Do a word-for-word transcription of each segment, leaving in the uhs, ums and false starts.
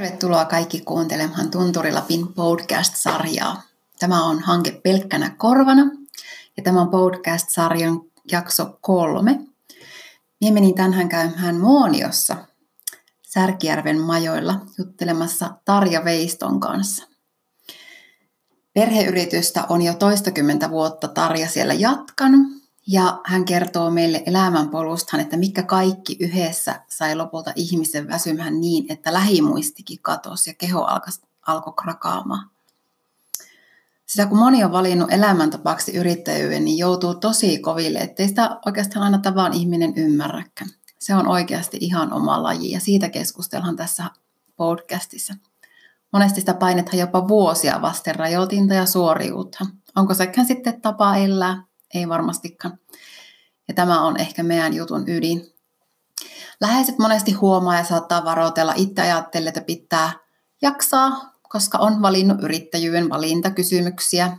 Tervetuloa kaikki kuuntelemaan Tunturilakin podcast-sarjaa. Tämä on hanke pelkkänä korvana ja tämä on podcast-sarjan jakso kolme. Minä menin tänään käymään Muoniossa Särkijärven majoilla juttelemassa Tarja Veiston kanssa. Perheyritystä on jo toistakymmentä vuotta Tarja siellä jatkanut ja hän kertoo meille elämänpolustaan, että mitkä kaikki yhdessä sai lopulta ihmisen väsymään niin, että lähimuistikin katosi ja keho alkoi krakaamaan. Sitä kun moni on valinnut elämäntapaksi yrittäjyyden, niin joutuu tosi koville, ettei sitä oikeastaan aina tavan ihminen ymmärräkään. Se on oikeasti ihan oma laji ja siitä keskustellaan tässä podcastissa. Monesti sitä painethan jopa vuosia vasten rajoitinta ja suoriutta. Onko sekään sitten tapa elää? Ei varmastikaan. Ja tämä on ehkä meidän jutun ydin. Läheiset monesti huomaa ja saattaa varoitella itse ajattelee, että pitää jaksaa, koska on valinnut yrittäjyyden valintakysymyksiä.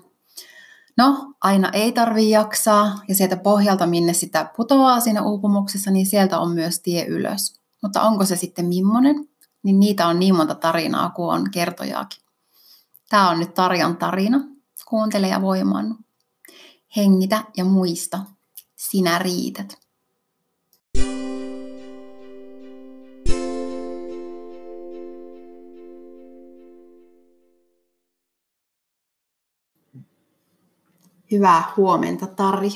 No, aina ei tarvitse jaksaa ja sieltä pohjalta, minne sitä putoaa siinä uupumuksessa, niin sieltä on myös tie ylös. Mutta onko se sitten millainen? Niin niitä on niin monta tarinaa kuin on kertojaakin. Tämä on nyt Tarjan tarina. Kuuntele ja voimaannu. Hengitä ja muista. Sinä riität. Hyvää huomenta, Tarja.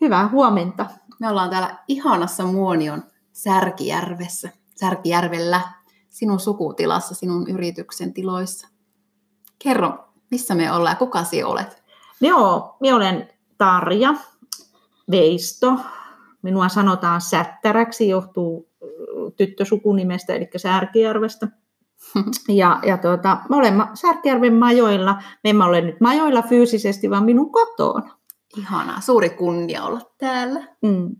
Hyvää huomenta. Me ollaan täällä ihanassa Muonion Särkijärvessä, Särkijärvellä, sinun sukutilassa, sinun yrityksen tiloissa. Kerro, missä me ollaan ja kuka sinä olet? Joo, minä olen Tarja Veisto. Minua sanotaan Sättäräksi, johtuu tyttösukunimestä, eli Särkijärvestä. Ja, ja tuota, mä olen Särkijärven majoilla. Me emme ole nyt majoilla fyysisesti, vaan minun kotona. Ihanaa, suuri kunnia olla täällä. Mm.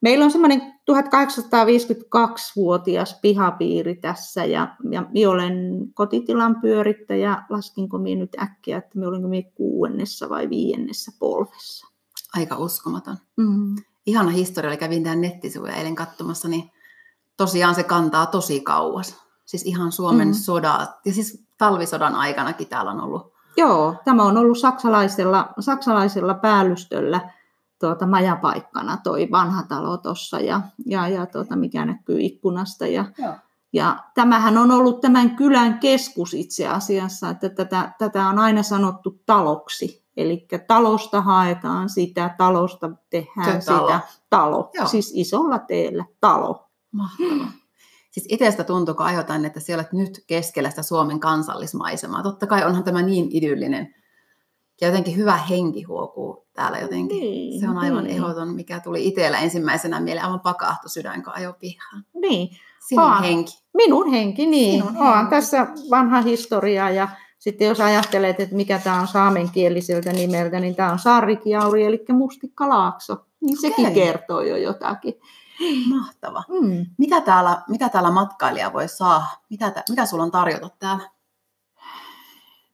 Meillä on semmoinen tuhatkahdeksansataaviisikymmentäkaksivuotias pihapiiri tässä, ja, ja minä olen kotitilan pyörittäjä. Laskinko minä nyt äkkiä, että minä olenko minä kuudennessa vai viidennessä polvessa. Aika uskomaton. Mm. Ihana historia, eli kävin tämän nettisivuja eilen katsomassa, niin tosiaan se kantaa tosi kauas. Siis ihan Suomen mm. sodan, ja siis talvisodan aikanakin täällä on ollut. Joo, tämä on ollut saksalaisella, saksalaisella päällystöllä tuota, majapaikkana toi vanha talo tuossa ja, ja, ja tuota, mikä näkyy ikkunasta. Ja, ja tämähän on ollut tämän kylän keskus itse asiassa, että tätä, tätä on aina sanottu taloksi. Eli talosta haetaan sitä, talosta tehdään talo. sitä talo. Joo. Siis isolla teellä talo. Mahtavaa. Siis itsestä tuntuu, kun ajoitan, että sinä olet nyt keskellä sitä Suomen kansallismaisemaa. Totta kai onhan tämä niin idyllinen ja jotenkin hyvä henki huokuu täällä jotenkin. Niin, se on aivan niin ehdoton, mikä tuli itsellä ensimmäisenä mieleen. Aivan pakahtu sydän, kun ajoi pihaan. Niin. Sinun Oan, henki. Minun henki, niin. On tässä vanha historia ja sitten jos ajattelet, että mikä tämä on saamenkieliseltä nimeltä, niin tämä on saarikiauri, eli mustikkalaakso. Niin okay. Sekin kertoo jo jotakin. Mahtava. Mm. Mitä, täällä, mitä täällä matkailija voi saada? Mitä, mitä sulla on tarjota täällä?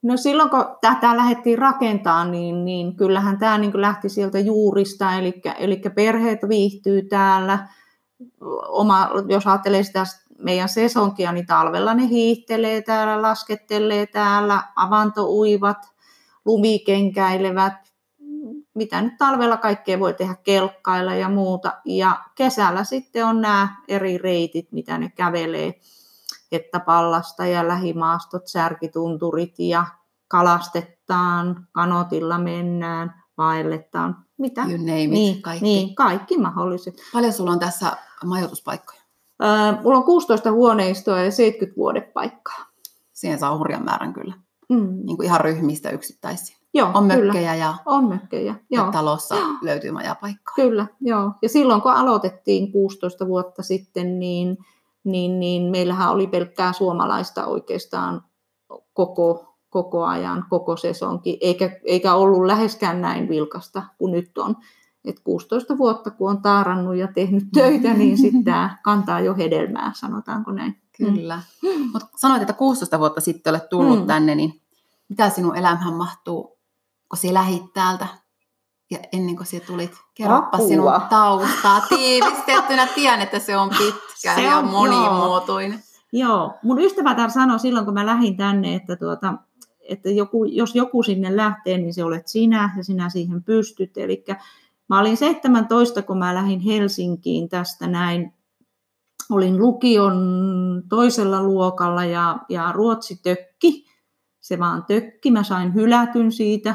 No silloin, kun tätä lähdettiin rakentamaan, niin, niin kyllähän tämä niin lähti sieltä juurista, eli, eli perheet viihtyy täällä. Oma, jos ajattelee sitä meidän sesonkia, niin talvella ne hiihtelee täällä, laskettelee täällä, avantouivat, lumikenkäilevät. Mitä nyt talvella kaikkea voi tehdä kelkkailla ja muuta. Ja kesällä sitten on nämä eri reitit, mitä ne kävelee. Että Pallasta ja lähimaastot, Särkitunturit ja kalastetaan, kanotilla mennään, vaelletaan. Mitä? You name it, niin, kaikki. Niin, kaikki mahdolliset. Paljon sulla on tässä majoituspaikkoja? Öö, mulla on kuusitoista huoneistoa ja seitsemänkymmentä vuodepaikkaa. Siihen saa hurjan määrän kyllä. Mm. Niin kuin ihan ryhmistä yksittäisiä. Joo, on mökkejä ja, on mökkejä, ja talossa joo. löytyy majapaikkaa. Kyllä, joo. Ja silloin kun aloitettiin kuusitoista vuotta sitten, niin, niin, niin meillähän oli pelkkää suomalaista oikeastaan koko, koko ajan, koko sesonkin. Eikä, eikä ollut läheskään näin vilkasta kuin nyt on. Et kuusitoista vuotta kun on taarannut ja tehnyt töitä, niin sitten tämä kantaa jo hedelmää, sanotaanko näin. Kyllä. Mm. Mut sanoit, että kuusitoista vuotta sitten olet tullut mm. tänne, niin mitä sinun elämään mahtuu? Kun sinä lähit täältä ja ennen kuin sinä tulit, kerropa sinun taustaa tiivistettynä. Tiedän, että se on pitkä se ja on, monimuotoinen. Joo. Joo, mun ystävätär sanoi silloin, kun mä lähdin tänne, että, tuota, että joku, jos joku sinne lähtee, niin se olet sinä ja sinä siihen pystyt. Eli mä olin seitsemäntoista, kun mä lähdin Helsinkiin tästä näin. Olin lukion toisella luokalla ja, ja ruotsi tökki. Se vaan tökki, mä sain hylätyn siitä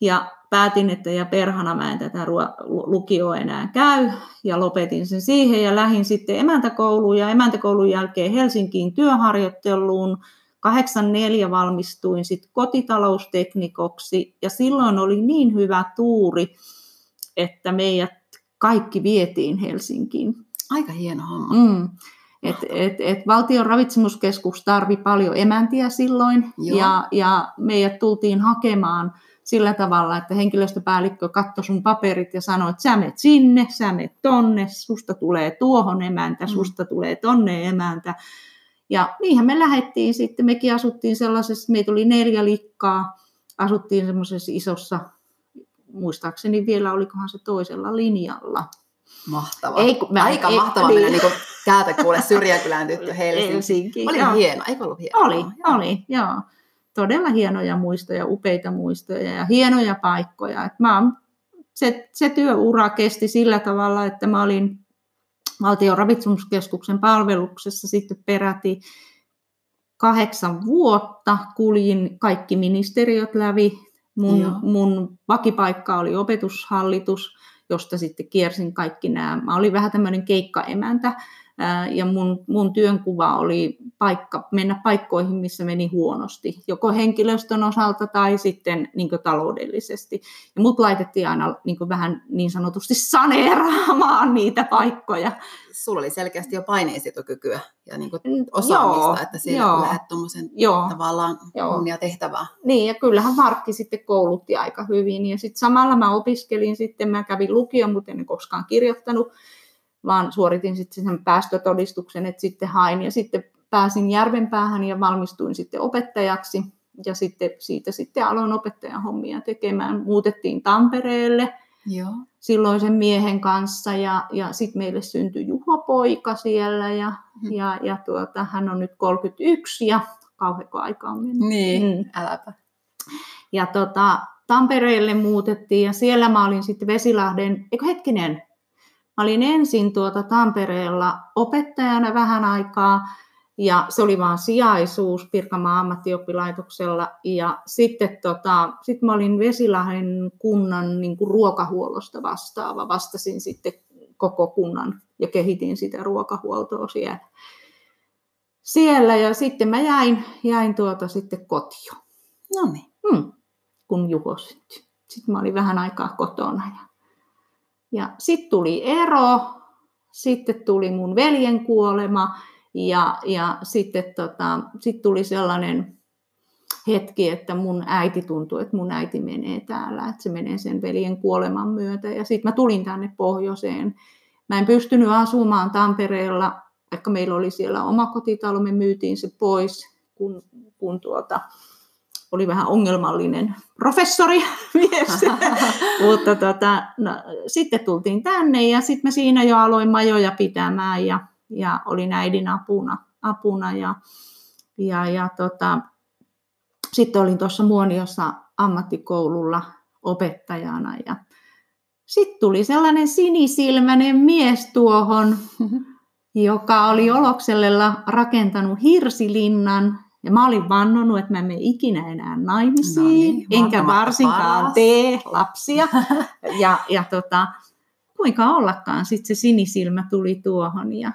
ja päätin, että ja perhana mä en tätä lukioa enää käy ja lopetin sen siihen ja lähdin sitten emäntäkouluun ja emäntäkoulun jälkeen Helsinkiin työharjoitteluun. kahdeksan neljä valmistuin sitten kotitalousteknikoksi ja silloin oli niin hyvä tuuri, että meidät kaikki vietiin Helsinkiin. Aika hieno homma. Mm. Et, et, et valtion ravitsemuskeskus tarvi paljon emäntiä silloin ja, ja meidät tultiin hakemaan sillä tavalla, että henkilöstöpäällikkö katsoi sun paperit ja sanoi, että sä menet sinne, sä menet tonne, susta tulee tuohon emäntä, susta tulee tonne emäntä. Ja niinhän me lähdettiin sitten, mekin asuttiin sellaisessa, meitä oli neljä likkaa, asuttiin semmoisessa isossa, muistaakseni vielä olikohan se toisella linjalla. Mahtavaa. Aika ei, mahtavaa ei, mennä niin. Niin täältä kuule Syrjäkylän tyttö Helsinkiin. Oli hienoa, eikö ollut hienoa? Oli, joo. oli, joo. Todella hienoja muistoja, upeita muistoja ja hienoja paikkoja. Et mä, se, se työura kesti sillä tavalla, että mä olin valtion ravitsemuskeskuksen palveluksessa sitten peräti kahdeksan vuotta. Kuljin kaikki ministeriöt läpi. Mun, mun vakipaikka oli opetushallitus, josta sitten kiersin kaikki nämä. Mä olin vähän tämmöinen keikkaemäntä ja mun, mun työnkuva oli paikka, mennä paikkoihin, missä meni huonosti, joko henkilöstön osalta tai sitten niin kuin taloudellisesti. Ja mut laitettiin aina niin kuin vähän niin sanotusti saneeraamaan niitä paikkoja. Sulla oli selkeästi jo paineensietokykyä ja niin kuin osaamista, joo, että siinä joo, lähdet tuommoisen tavallaan kunnia tehtävää. Niin, ja kyllähän Markki sitten koulutti aika hyvin. Ja sitten samalla mä opiskelin sitten, mä kävin lukion, mutta en koskaan kirjoittanut, vaan suoritin sitten sen päästötodistuksen, että sitten hain ja sitten pääsin Järvenpäähän ja valmistuin sitten opettajaksi ja sitten siitä sitten aloin opettajan hommia tekemään. Muutettiin Tampereelle Joo. silloisen miehen kanssa ja, ja sitten meille syntyi Juho-poika siellä ja, hmm. ja, ja tuota, hän on nyt kolmekymmentäyksi ja kauheanko aika on mennyt. Niin, mm. äläpä. Ja tota, Tampereelle muutettiin ja siellä mä olin sitten Vesilahden, eikö hetkinen, mä olin ensin tuota Tampereella opettajana vähän aikaa ja se oli vaan sijaisuus Pirkanmaan ammattioppilaitoksella ja sitten tota, sit mä olin Vesilahden kunnan niin kuin ruokahuollosta vastaava. Vastasin sitten koko kunnan ja kehitin sitä ruokahuoltoa siellä. siellä ja sitten mä jäin, jäin tuota sitten kotiin. No niin. Hmm. Kun Juho syntyi. Sitten mä olin vähän aikaa kotona ja Ja sitten tuli ero, sitten tuli mun veljen kuolema ja, ja sitten tota, sit tuli sellainen hetki, että mun äiti tuntui, että mun äiti menee täällä, että se menee sen veljen kuoleman myötä. Ja sitten mä tulin tänne pohjoiseen. Mä en pystynyt asumaan Tampereella, vaikka meillä oli siellä oma kotitalo, me myytiin se pois, kun, kun tuota... Oli vähän ongelmallinen professori mies, mutta tota, no, sitten tultiin tänne ja sitten mä siinä jo aloin majoja pitämään ja, ja olin äidin apuna, apuna ja, ja, ja tota, sitten olin tuossa Muoniossa ammattikoululla opettajana ja sitten tuli sellainen sinisilmäinen mies tuohon, joka oli Oloksellella rakentanut hirsilinnan. Ja mä olin vannonut, että mä en mene ikinä enää naimisiin, no niin, enkä varsinkaan paras. tee lapsia. ja ja tota, kuinka ollakaan, sitten se sinisilmä tuli tuohon. Ja...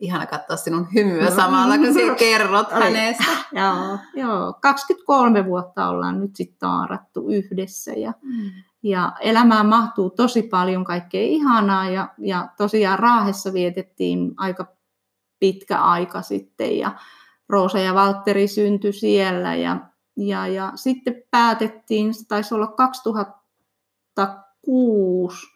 Ihana katsoa sinun hymyä samalla, kun sinä kerrot hänestä. joo, joo, kaksikymmentäkolme vuotta ollaan nyt sitten taarattu yhdessä. Ja, mm. ja elämään mahtuu tosi paljon kaikkea ihanaa. Ja, ja tosiaan Raahessa vietettiin aika pitkä aika sitten ja... Roosa ja Valtteri syntyi siellä ja, ja, ja sitten päätettiin, se taisi olla kaksituhattakuusi,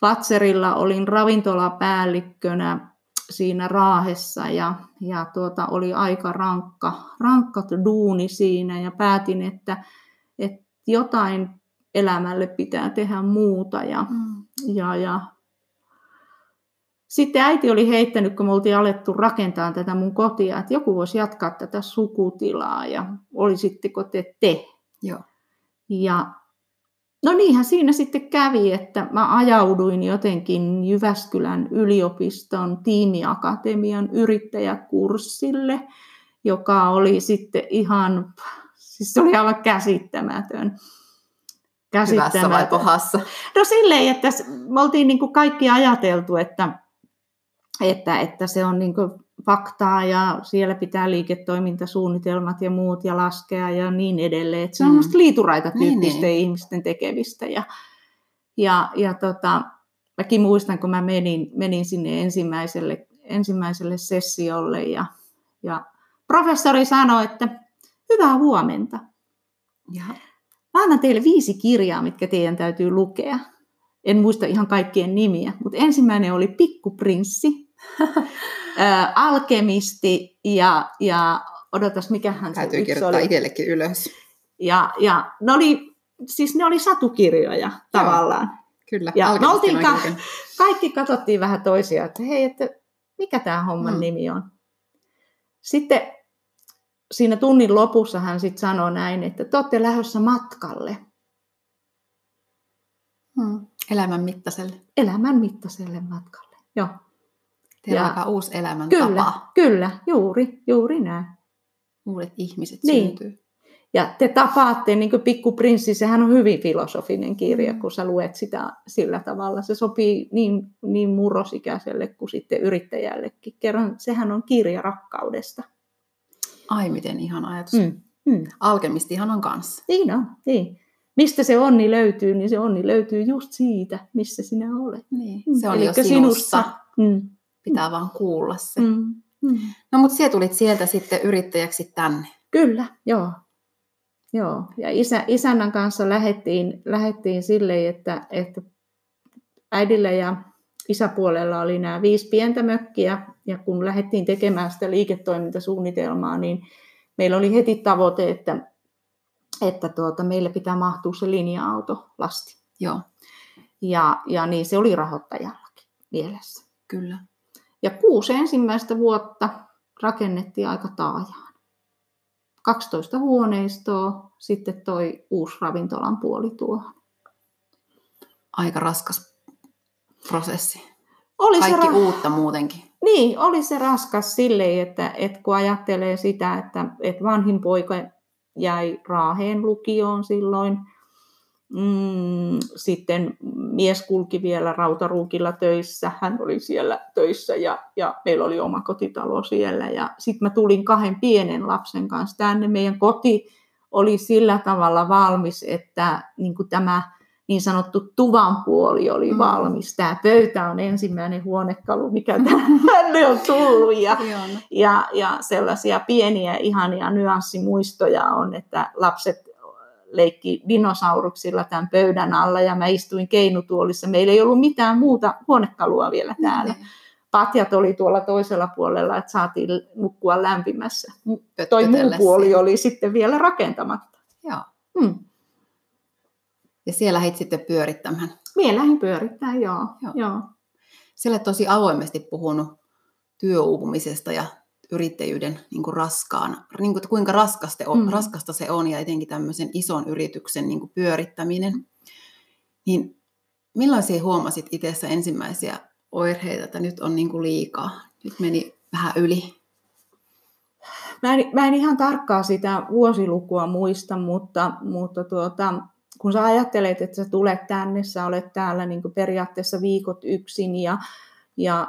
Fazerilla olin ravintolapäällikkönä siinä Raahessa ja, ja tuota, oli aika rankka, rankka duuni siinä ja päätin, että, että jotain elämälle pitää tehdä muuta ja, mm. ja, ja Sitten äiti oli heittänyt, kun me oltiin alettu rakentamaan tätä mun kotia, että joku voisi jatkaa tätä sukutilaa ja olisitteko te te. Joo. Ja no niinhän siinä sitten kävi, että mä ajauduin jotenkin Jyväskylän yliopiston tiimiakatemian yrittäjäkurssille, joka oli sitten ihan, siis se oli aivan käsittämätön. käsittämätön. Hyvässä vai pahassa? No silleen, että me oltiin niin kuin kaikki ajateltu, että Että, että se on niin kuin faktaa ja siellä pitää liiketoimintasuunnitelmat ja muut ja laskea ja niin edelleen. Että se on mm. liituraita tyyppisten niin, ihmisten tekemistä. Ja, ja, ja tota, mäkin muistan, kun mä menin, menin sinne ensimmäiselle, ensimmäiselle sessiolle ja, ja professori sanoi, että hyvää huomenta. Ja. Mä annan teille viisi kirjaa, mitkä teidän täytyy lukea. En muista ihan kaikkien nimiä, mutta ensimmäinen oli Pikkuprinssi. Ää, alkemisti ja, ja odotas, mikähän se täytyy kirjoittaa oli. Itsellekin ylös. Ja, ja ne, oli, siis ne oli satukirjoja Joo, tavallaan. Kyllä, ja me oltiin ka- kaikki katsottiin vähän toisiaan, että hei, että mikä tämä homman hmm. nimi on. Sitten siinä tunnin lopussa hän sitten sanoi näin, että te olette lähdössä matkalle. Hmm. Elämän mittaiselle. Elämän mittaiselle matkalle, joo. Teillä on aika uusi elämän kyllä, tapa. Kyllä, juuri, juuri näin. Uudet ihmiset niin. syntyy. Ja te tapaatte, niin kuin Pikkuprinssi, sehän on hyvin filosofinen kirja, kun sä luet sitä sillä tavalla. Se sopii niin, niin murrosikäiselle kuin sitten yrittäjällekin. Kerran, sehän on kirja rakkaudesta. Ai, miten ihan ajatus. Mm, mm. Alkemistihan on kanssa. Niin on, niin. Mistä se onni löytyy, niin se onni löytyy just siitä, missä sinä olet. Niin, se on Elikkä jo sinussa. sinussa. Mm. Pitää vaan kuulla se. Mm. Mm. No mutta sinä tulit sieltä sitten yrittäjäksi tänne. Kyllä, joo. joo. Ja isä, isännän kanssa lähdettiin, lähdettiin silleen, että, että äidillä ja isäpuolella oli nämä viisi pientä mökkiä. Ja kun lähdettiin tekemään sitä liiketoimintasuunnitelmaa, niin meillä oli heti tavoite, että että tuota, meillä pitää mahtua se linja-auto lasti. Joo. Ja, ja niin se oli rahoittajallakin mielessä. Kyllä. Ja kuusi ensimmäistä vuotta rakennettiin aika taajaan. kaksitoista huoneistoa, sitten toi uusi ravintolan puoli tuohon. Aika raskas prosessi. Oli Kaikki ra- uutta muutenkin. Niin, oli se raskas silleen, että, että kun ajattelee sitä, että, että vanhin poika jäi Raaheen lukioon silloin. Mm, sitten mies kulki vielä Rautaruukilla töissä. Hän oli siellä töissä ja, ja meillä oli oma kotitalo siellä. Sitten mä tulin kahden pienen lapsen kanssa tänne. Meidän koti oli sillä tavalla valmis, että niin kuin tämä niin sanottu tuvan puoli oli mm. valmis. Tämä pöytä on ensimmäinen huonekalu, mikä tänne on tullut. Ja, ja, ja sellaisia pieniä, ihania nyanssimuistoja on, että lapset leikki dinosauruksilla tämän pöydän alla ja mä istuin keinutuolissa. Meillä ei ollut mitään muuta huonekalua vielä täällä. Mm. Patjat oli tuolla toisella puolella, että saatiin nukkua lämpimässä. Pöttötellä Toi muu puoli siihen. Oli sitten vielä rakentamatta. Joo. Mm. Ja siellä lähdit sitten pyörittämään. Minä lähdin pyörittämään, joo. joo. joo. Siellä tosi avoimesti puhunut työuupumisesta ja yrittäjyyden niin kuin raskaan, niin kuin, kuinka raskasta, on, mm. raskasta se on ja etenkin tämmöisen ison yrityksen niin kuin pyörittäminen. Niin milloin sinä huomasit itsessä ensimmäisiä oireita, että nyt on niin kuin liikaa? Nyt meni vähän yli. Mä en, mä en ihan tarkkaan sitä vuosilukua muista, mutta, mutta tuota... kun sä ajattelet, että sä tulet tänne, sä olet täällä niin kuin periaatteessa viikot yksin ja, ja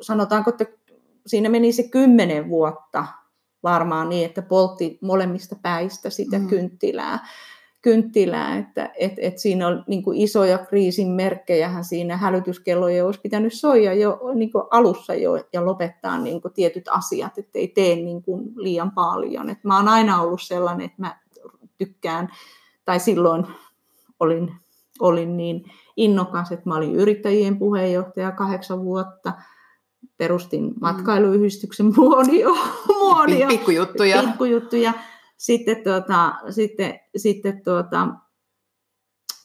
sanotaanko, että siinä meni se kymmenen vuotta varmaan niin, että poltti molemmista päistä sitä mm. kynttilää, kynttilää että et, et siinä on niin kuin isoja kriisin merkkejähän siinä hälytyskelloja olisi pitänyt soija jo niin kuin alussa jo ja lopettaa niin kuin tietyt asiat, ettei tee niin kuin liian paljon. Et mä oon aina ollut sellainen, että mä tykkään Tai silloin olin, olin niin innokas, että mä olin yrittäjien puheenjohtaja kahdeksan vuotta. Perustin matkailuyhdistyksen Muonio. Muonio. Pikkujuttuja. Pikkujuttuja. Sitten, tuota, sitten, sitten tuota,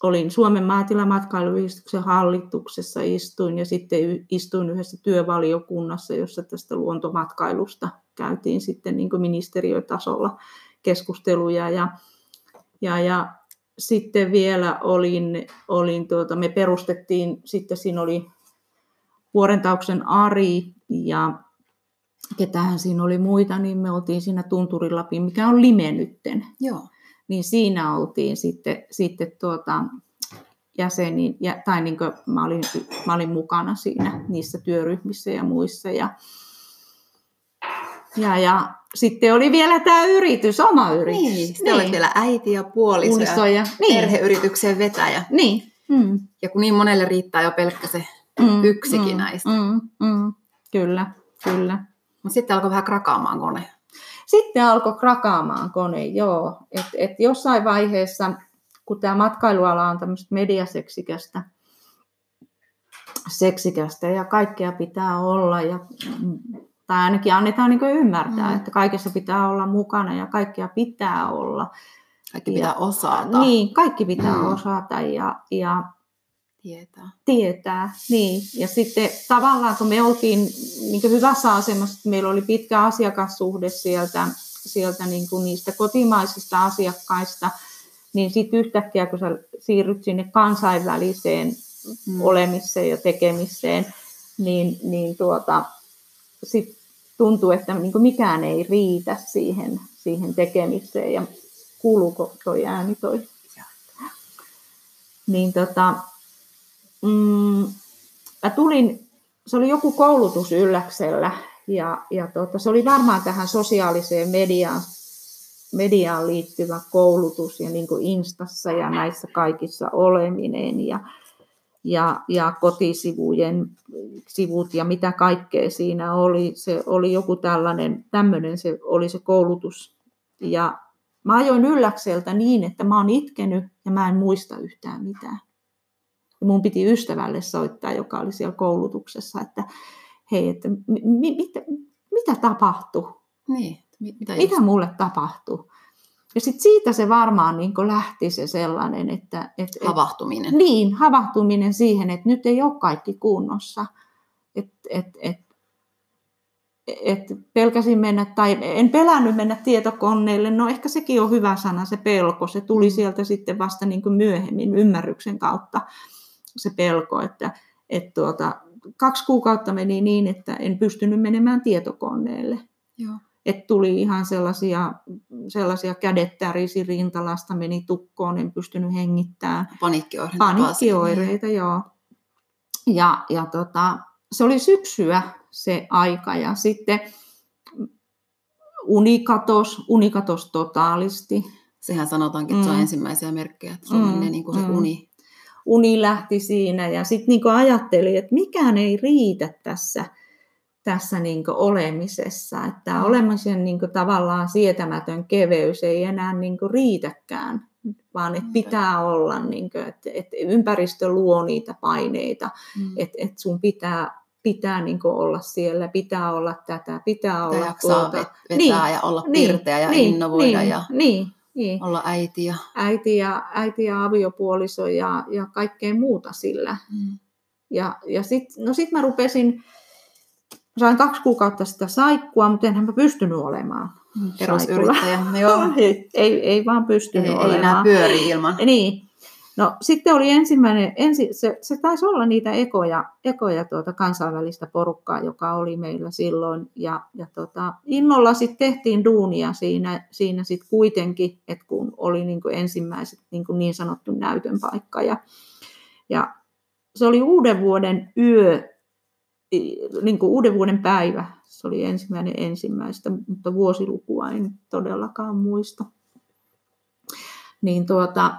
olin Suomen maatila matkailuyhdistyksen hallituksessa istuin ja sitten istuin yhdessä työvaliokunnassa, jossa tästä luontomatkailusta käytiin sitten niin kuin ministeriötasolla keskusteluja ja ja, ja sitten vielä olin, olin tuota, me perustettiin, sitten siinä oli Vuoritauksen Ari ja ketähän siinä oli muita, niin me oltiin siinä Tunturilaki, mikä on Lime nytten. Joo. Niin siinä oltiin sitten, sitten tuota jäseni, tai niin kuin mä olin, mä olin mukana siinä niissä työryhmissä ja muissa. Ja, ja, ja sitten oli vielä tämä yritys, oma yritys. Niin, sitten niin. Olet vielä äiti ja puoliso ja niin. Perheyritykseen vetäjä. Niin. Mm. Ja kun niin monelle riittää jo pelkkä se mm, yksikin mm, näistä. Mm, mm. Kyllä, kyllä. Mutta sitten alkoi vähän krakaamaan kone. Sitten alkoi krakaamaan kone, joo. Et, et jossain vaiheessa, kun tämä matkailuala on tämmöistä mediaseksikästä seksikästä ja kaikkea pitää olla, ja, tai ainakin annetaan niin kuin ymmärtää, mm. että kaikessa pitää olla mukana ja kaikkea pitää olla. Kaikki pitää ja, osata. Niin, kaikki pitää mm. osata ja, ja tietää. Tietää, niin. Ja sitten tavallaan, kun me oltiin niin kuin hyvässä asemassa, että meillä oli pitkä asiakassuhde sieltä, sieltä niin kuin niistä kotimaisista asiakkaista, niin sitten yhtäkkiä, kun sä siirryt sinne kansainväliseen mm. olemiseen ja tekemiseen, niin, niin tuota, sit tuntuu, että niin kuin mikään ei riitä siihen, siihen tekemiseen. Ja kuuluuko toi ääni toi? Niin tota... Mm, mä tulin, se oli joku koulutus Ylläksellä ja, ja tota, se oli varmaan tähän sosiaaliseen mediaan, mediaan liittyvä koulutus ja niin kuin Instassa ja näissä kaikissa oleminen ja, ja, ja kotisivujen sivut ja mitä kaikkea siinä oli. Se oli joku tällainen, tämmöinen se oli se koulutus ja mä ajoin Ylläkseltä niin, että mä oon itkenyt ja mä en muista yhtään mitään. Ja mun piti ystävälle soittaa, joka oli siellä koulutuksessa, että hei, että mi- mit- mitä tapahtui? Niin, mit- mitä mitä mulle tapahtui? Ja sitten siitä se varmaan niin kun lähti se sellainen, että... Et, et, havahtuminen. Niin, havahtuminen siihen, että nyt ei ole kaikki kunnossa. Että et, et, et pelkäsin mennä, tai en pelännyt mennä tietokoneelle. No ehkä sekin on hyvä sana, se pelko. Se tuli sieltä sitten vasta niin kuin myöhemmin ymmärryksen kautta. Se pelko, että, että tuota, kaksi kuukautta meni niin, että en pystynyt menemään tietokoneelle. Joo. Et tuli ihan sellaisia, sellaisia kädet tärisi rintalasta, meni tukkoon, en pystynyt hengittämään. Paniikkioireita. Paniikkioireita, niin. Joo. Ja, ja tota, se oli syksyä se aika ja sitten unikatos, unikatos totaalisti. Sehän sanotaankin, että mm. se on ensimmäisiä merkkejä, että se on mm. niin kuin se mm. uni. Uni lähti siinä ja sitten niinku ajattelin, että mikään ei riitä tässä, tässä niinku olemisessa. Että olemisen niinku tavallaan sietämätön keveys ei enää niinku riitäkään, vaan että pitää olla, niinku, että et ympäristö luo niitä paineita, mm. että et sun pitää, pitää niinku olla siellä, pitää olla tätä, pitää olla jaksaa vetää niin, ja olla pirteä niin, ja niin, innovoida. Niin, ja... niin. Niin. Olla äiti ja... Äiti ja, äiti ja aviopuoliso ja, ja kaikkea muuta sillä. Mm. Ja, ja sitten no sit mä rupesin, sain kaksi kuukautta sitä saikkua, mutta enhän mä pystynyt olemaan mm. perusyrittäjä. ei, ei, ei vaan pystynyt ei, olemaan. Ei enää pyöri ilman. Niin. No sitten oli ensimmäinen, ensi, se, se taisi olla niitä ekoja, ekoja tuota kansainvälistä porukkaa, joka oli meillä silloin. Ja, ja tota, innolla sitten tehtiin duunia siinä, siinä sitten kuitenkin, että kun oli niinku ensimmäiset niinku niin sanottu näytön paikka. Ja, ja se oli uuden vuoden yö, niinku uuden vuoden päivä, se oli ensimmäinen ensimmäistä, mutta vuosilukua en todellakaan muista. Niin tuota...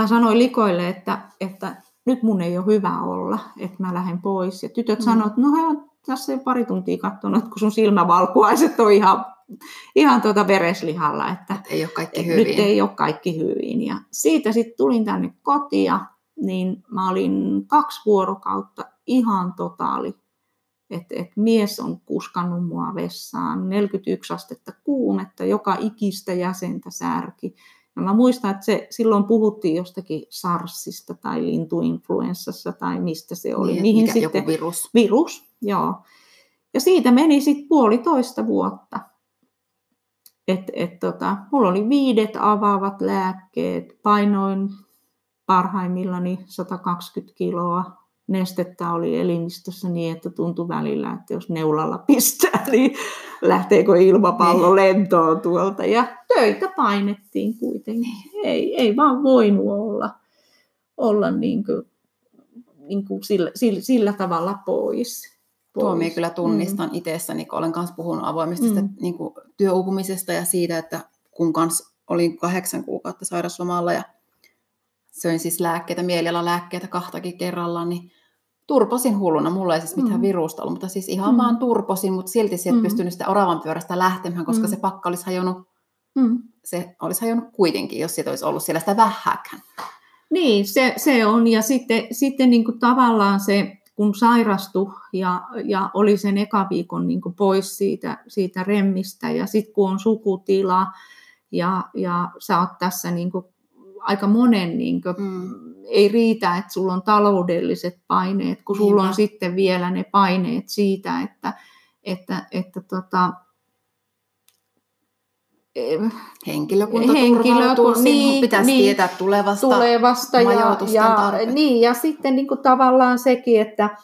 Mä sanoin likoille, että, että nyt mun ei ole hyvä olla, että mä lähden pois. Ja tytöt mm. sanoivat, että no he on tässä pari tuntia katsonut, kun sun silmävalkuaiset on ihan, ihan tuota vereslihalla. Että et ei ole kaikki hyvin. Nyt ei ole kaikki hyvin. Ja siitä sitten tulin tänne kotia, niin mä olin kaksi vuorokautta ihan totaali. Että et mies on kuskannut mua vessaan, neljäkymmentäyksi astetta kuumetta, joka ikistä jäsentä särki. Ja mä muistan, että se, silloin puhuttiin jostakin SARSista tai lintuinfluenssassa tai mistä se oli. Niin, mihin mikä sitten, joku virus. Virus, joo. Ja siitä meni sitten puolitoista vuotta. Että et, tota, mulla oli viidet avaavat lääkkeet, painoin parhaimmillani sata kaksikymmentä kiloa. Nestettä oli elimistössä niin, että tuntui välillä, että jos neulalla pistää, niin lähteekö ilmapallo lentoon tuolta. Ja töitä painettiin kuitenkin. Ei, ei vaan voinut olla, olla niin kuin, niin kuin sillä, sillä, sillä tavalla pois. pois. Tuo minä kyllä tunnistan mm. itsessäni, kun olen kanssa puhunut avoimesti mm. sitä, niin kuin työuupumisesta ja siitä, että kun kanssa olin kahdeksan kuukautta sairauslomalla ja söin siis lääkkeitä, mielialalääkkeitä kahtakin kerrallaan, niin turposin hulluna. Mulla ei siis mitään mm. virusta ollut, mutta siis ihan mm. vaan turposin, mutta silti se et mm. pystynyt sitä oravan pyörästä lähtemään, koska mm. se pakka olisi hajonnut, mm. se olisi hajonnut kuitenkin, jos siitä olisi ollut siellä sitä vähääkään. Niin, se, se on. Ja sitten, sitten niin kuin tavallaan se, kun sairastui ja, ja oli sen eka viikon niin kuin pois siitä, siitä remmistä, ja sitten kun on sukutila, ja, ja sä oot tässä niin kuin aika monen niin kuin, mm. ei riitä, että sulla on taloudelliset paineet, kun sulla Niinpä. On sitten vielä ne paineet siitä, että, että, että tota, henkilökunta turvautuu, niin, pitäisi niin, tietää tulevasta, tulevasta majoitusten ja, tarpeet. Niin, ja sitten niin kuin, tavallaan sekin, että,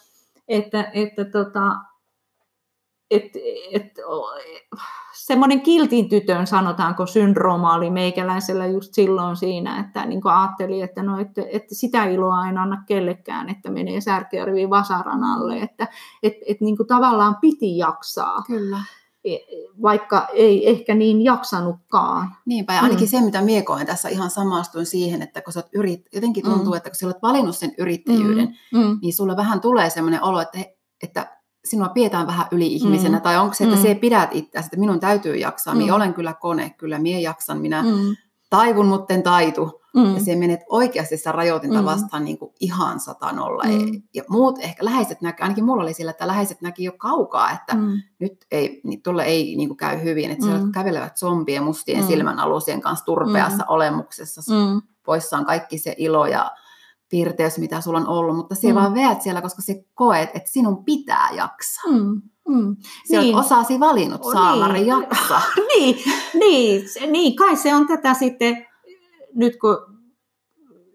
että, että tota, et, et, semmoinen kiltin tytön, sanotaanko, syndrooma oli meikäläisellä just silloin siinä, että niin ajattelin, että, no, että, että sitä iloa en anna kellekään, että menee Särkijärviin vasaran alle, että et, et, niin tavallaan piti jaksaa, Kyllä. vaikka ei ehkä niin jaksanutkaan. Niinpä, ja ainakin mm. se, mitä mie koen tässä, ihan samastuin siihen, että kun sä oot yrit... jotenkin tuntuu, mm. että kun sä olet valinnut sen yrittäjyyden, mm. niin sulle vähän tulee semmoinen olo, että, että sinua pidetään vähän yli-ihmisenä, mm. tai onko se, että mm. se pidät itseäsi, että minun täytyy jaksaa, mm. minä olen kyllä kone, kyllä minä jaksan, minä mm. taivun, mutta en taitu, mm. ja se menet oikeasti sitä rajoitinta mm. vastaan niin kuin ihan satanolla, mm. ja muut ehkä läheiset näki, ainakin mulla oli sillä, että läheiset näki jo kaukaa, että mm. nyt ei, tuolle ei niin kuin käy hyvin, että siellä mm. kävelevät zombien mustien mm. silmän alusien kanssa turpeassa mm. olemuksessa, mm. poissaan kaikki se ilo ja virteys, mitä sulla on ollut, mutta siellä mm. vaan veät siellä, koska sä koet, että sinun pitää jaksaa. Mm. Mm. Sä niin. olet osaasi valinnut oh, saamari niin. jaksaa. niin, niin, niin, kai se on tätä sitten, nyt kun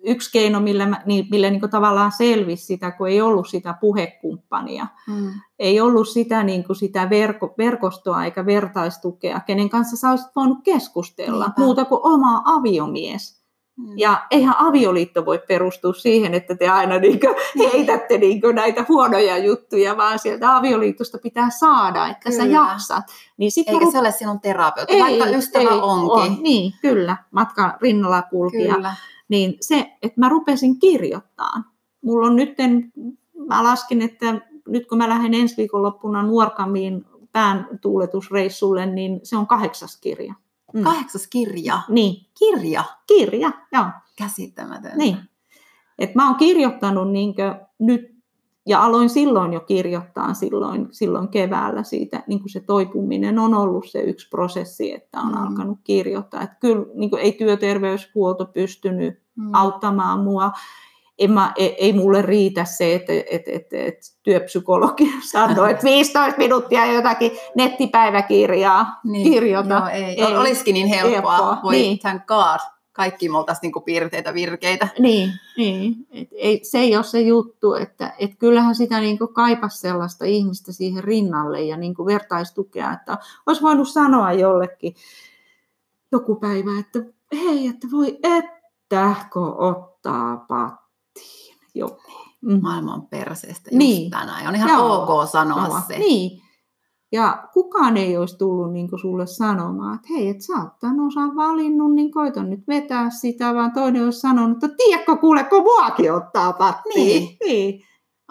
yksi keino, millä, mä, niin, millä niin kuin tavallaan selvisi sitä, kun ei ollut sitä puhekumppania. Mm. Ei ollut sitä, niin kuin sitä verko, verkostoa eikä vertaistukea, kenen kanssa sä olisit voinut keskustella, Niinpä. Muuta kuin oma aviomies. Ja eihän avioliitto voi perustua siihen, että te aina niinku heitätte niinku näitä huonoja juttuja, vaan sieltä avioliitosta pitää saada, että kyllä. sä jaksat. Niin sit Eikä mä... se ole sinun terapeutti, ei, vaikka ystävä ei, onkin. On. Niin, kyllä, matkan rinnalla kulkija. Kyllä. Niin se, että mä rupesin kirjoittamaan. Mulla on nyt, mä laskin, että nyt kun mä lähden ensi viikonloppuna Nuorkamiin pään tuuletusreissulle, niin se on kahdeksas kirja. Mm. Kahdeksas kirja. Niin. Kirja. Kirja, joo. Käsittämätöntä. Niin. Et mä oon kirjoittanut niinkö nyt, ja aloin silloin jo kirjoittaa silloin, silloin keväällä siitä, niin kuin se toipuminen on ollut se yksi prosessi, että on mm. alkanut kirjoittaa. Et kyllä niin kuin ei työterveyshuolto pystynyt mm. auttamaan mua. En mä, ei, ei mulle riitä se, että et, et, et työpsykologi sanoo, että viisitoista minuuttia jotakin nettipäiväkirjaa niin, kirjoita. Joo, ei. Ei. Olisikin niin helppoa. helppoa. Voi niin. thank God. Kaikki me oltaisiin niinku piirteitä, virkeitä. Niin, niin. Et ei, se ei ole se juttu. Että, et kyllähän sitä niinku kaipasi sellaista ihmistä siihen rinnalle ja niinku vertaistukea. Että olisi voinut sanoa jollekin joku päivä, että hei, että voi ettähko ottaa pattaa. Joo. Maailma on perseestä just niin. tänään. On ihan Joo. ok sanoa Joo. se. Niin. Ja kukaan ei olisi tullut niin kuin sulle sanomaan, että hei, et sä oot tämän osan valinnut, niin koita nyt vetää sitä, vaan toinen olisi sanonut, että tiedätkö kuule, kun muakin ottaa pattiin. Niin. niin.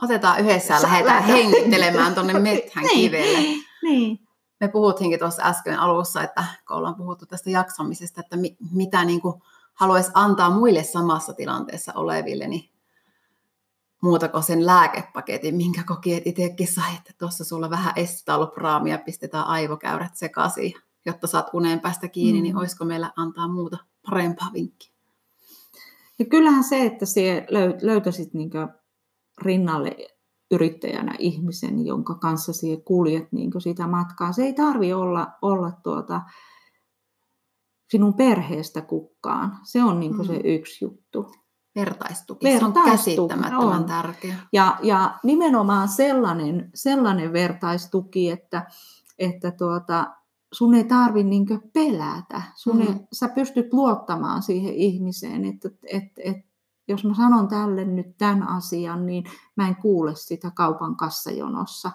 Otetaan yhdessä ja lähdetään hengittelemään tuonne methän kivelle. Niin. niin. Me puhuttiinkin tuossa äsken alussa, että kun ollaan puhuttu tästä jaksamisesta, että mi- mitä niin kuin haluaisi antaa muille samassa tilanteessa oleville, niin muutako sen lääkepaketin, minkä koki, että itsekin sai, että tuossa sulla vähän estalpraamia, pistetään aivokäyrät sekaisin, jotta saat uneen päästä kiinni, mm. niin olisiko meillä antaa muuta parempaa vinkkiä. Ja kyllähän se, että sie löytäisit niinku rinnalle yrittäjänä ihmisen, jonka kanssa sie kuljet niinku sitä matkaa. Se ei tarvitse olla, olla tuota sinun perheestä kukaan. Se on niinku mm. se yksi juttu. Vertaistuki. Vertaistuki. Se on käsittämättömän on. tärkeä. Ja, ja nimenomaan sellainen, sellainen vertaistuki, että, että tuota, sun ei tarvitse niinkö pelätä. Sun mm. ei, sä pystyt luottamaan siihen ihmiseen, että et, et, jos mä sanon tälle nyt tämän asian, niin mä en kuule sitä kaupan kassajonossa,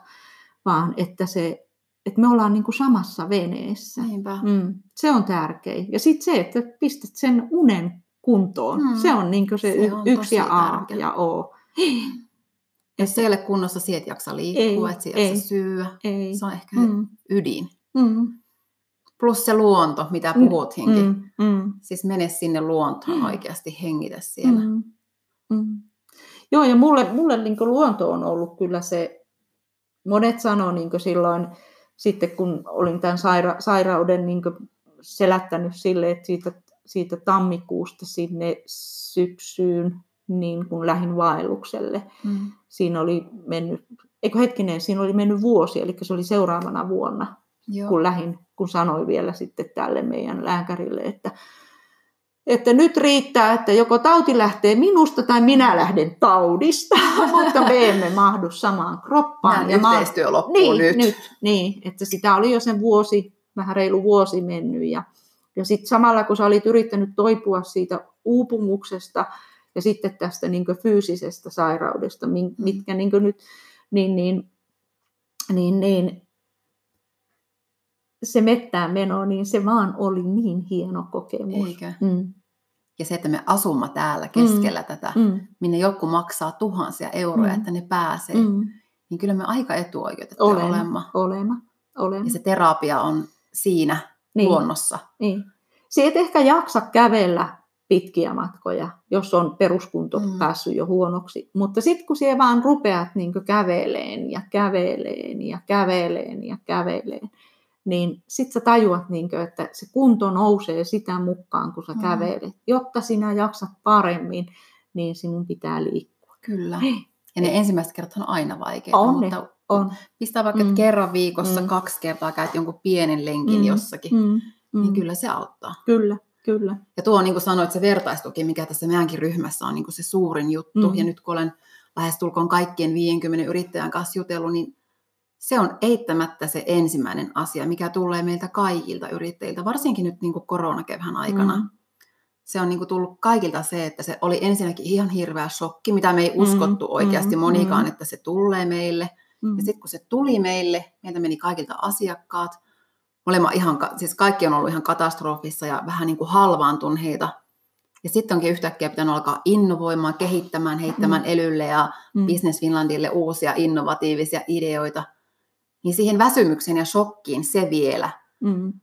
vaan että se... Että me ollaan niin kuin samassa veneessä. Mm, se on tärkeä. Ja sitten se, että pistät sen unen kuntoon. Mm. Se on niin kuin se, se y- on yksi ja A tärkeä. Ja O. Ja se ei ole kunnossa siihen, että jaksa liikkua, että siihen jaksa syyä. Ei. Se on ehkä mm. ydin. Mm. Plus se luonto, mitä puhuthinkin. Mm. Mm. Siis mene sinne luontoon mm. oikeasti, hengitä siellä. Mm. Mm. Joo, ja mulle, mulle niin kuin luonto on ollut kyllä se, monet sanoo niin kuin silloin, sitten kun olin tämän saira- sairauden niin kuin selättänyt sille, että siitä, siitä tammikuusta sinne syksyyn niin kuin lähin vaellukselle. Mm. Siinä oli mennyt, eikö hetkinen, siinä oli mennyt vuosi, eli se oli seuraavana vuonna, Joo. kun lähin, kun sanoin vielä sitten tälle meidän lääkärille, että, että nyt riittää, että joko tauti lähtee minusta tai minä lähden taudista, mutta me emme mahdu samaan kroppaan. Näin ja yhteistyö ma- loppuu niin, nyt. nyt. Niin, että sitä oli jo sen vuosi, vähän reilu vuosi mennyt. Ja, ja sitten samalla, kun sä olit yrittänyt toipua siitä uupumuksesta ja sitten tästä niin kuin fyysisestä sairaudesta, mitkä niin kuin nyt, niin, niin, niin, niin se mettään meno, niin se vaan oli niin hieno kokemus. Eikö? Mm. Ja se, että me asumme täällä keskellä mm. tätä, mm. minne joku maksaa tuhansia euroja, mm. että ne pääsee, mm. niin kyllä me aika etuoikeutettu olemme. Olemme, olemme. Ja se terapia on siinä niin. luonnossa. Niin. Se et ehkä jaksa kävellä pitkiä matkoja, jos on peruskunto mm. päässyt jo huonoksi. Mutta sitten kun siellä vaan rupeat niin käveleen ja käveleen ja käveleen ja käveleen, niin sitten sä tajuat, niinkö, että se kunto nousee sitä mukaan, kun sä mm. kävelet. Jotta sinä jaksat paremmin, niin sinun pitää liikkua. Kyllä. Ja ne ensimmäiset kerrat on aina vaikeita. On mutta on. Pistää vaikka mm. kerran viikossa, mm. kaksi kertaa käyt jonkun pienen lenkin mm. jossakin, mm. niin kyllä se auttaa. Kyllä, kyllä. Ja tuo, niin kuin sanoit, se vertaistuki, mikä tässä meidänkin ryhmässä on niin kuin se suurin juttu. Mm. Ja nyt kun olen lähestulkoon kaikkien viidenkymmenen yrittäjän kanssa jutellut, niin se on eittämättä se ensimmäinen asia, mikä tulee meiltä kaikilta yrittäjiltä, varsinkin nyt niin kuin koronakevään aikana. Mm. Se on niin kuin tullut kaikilta se, että se oli ensinnäkin ihan hirveä shokki, mitä me ei uskottu mm. oikeasti monikaan, mm. että se tulee meille. Mm. Ja sitten kun se tuli meille, meiltä meni kaikilta asiakkaat. Ihan, siis kaikki on ollut ihan katastrofissa ja vähän niin kuin halvaantuneita. Ja sitten onkin yhtäkkiä pitänyt alkaa innovoimaan, kehittämään, heittämään mm. ELYlle ja mm. Business Finlandille uusia innovatiivisia ideoita. Niin siihen väsymykseen ja shokkiin se vielä, mm.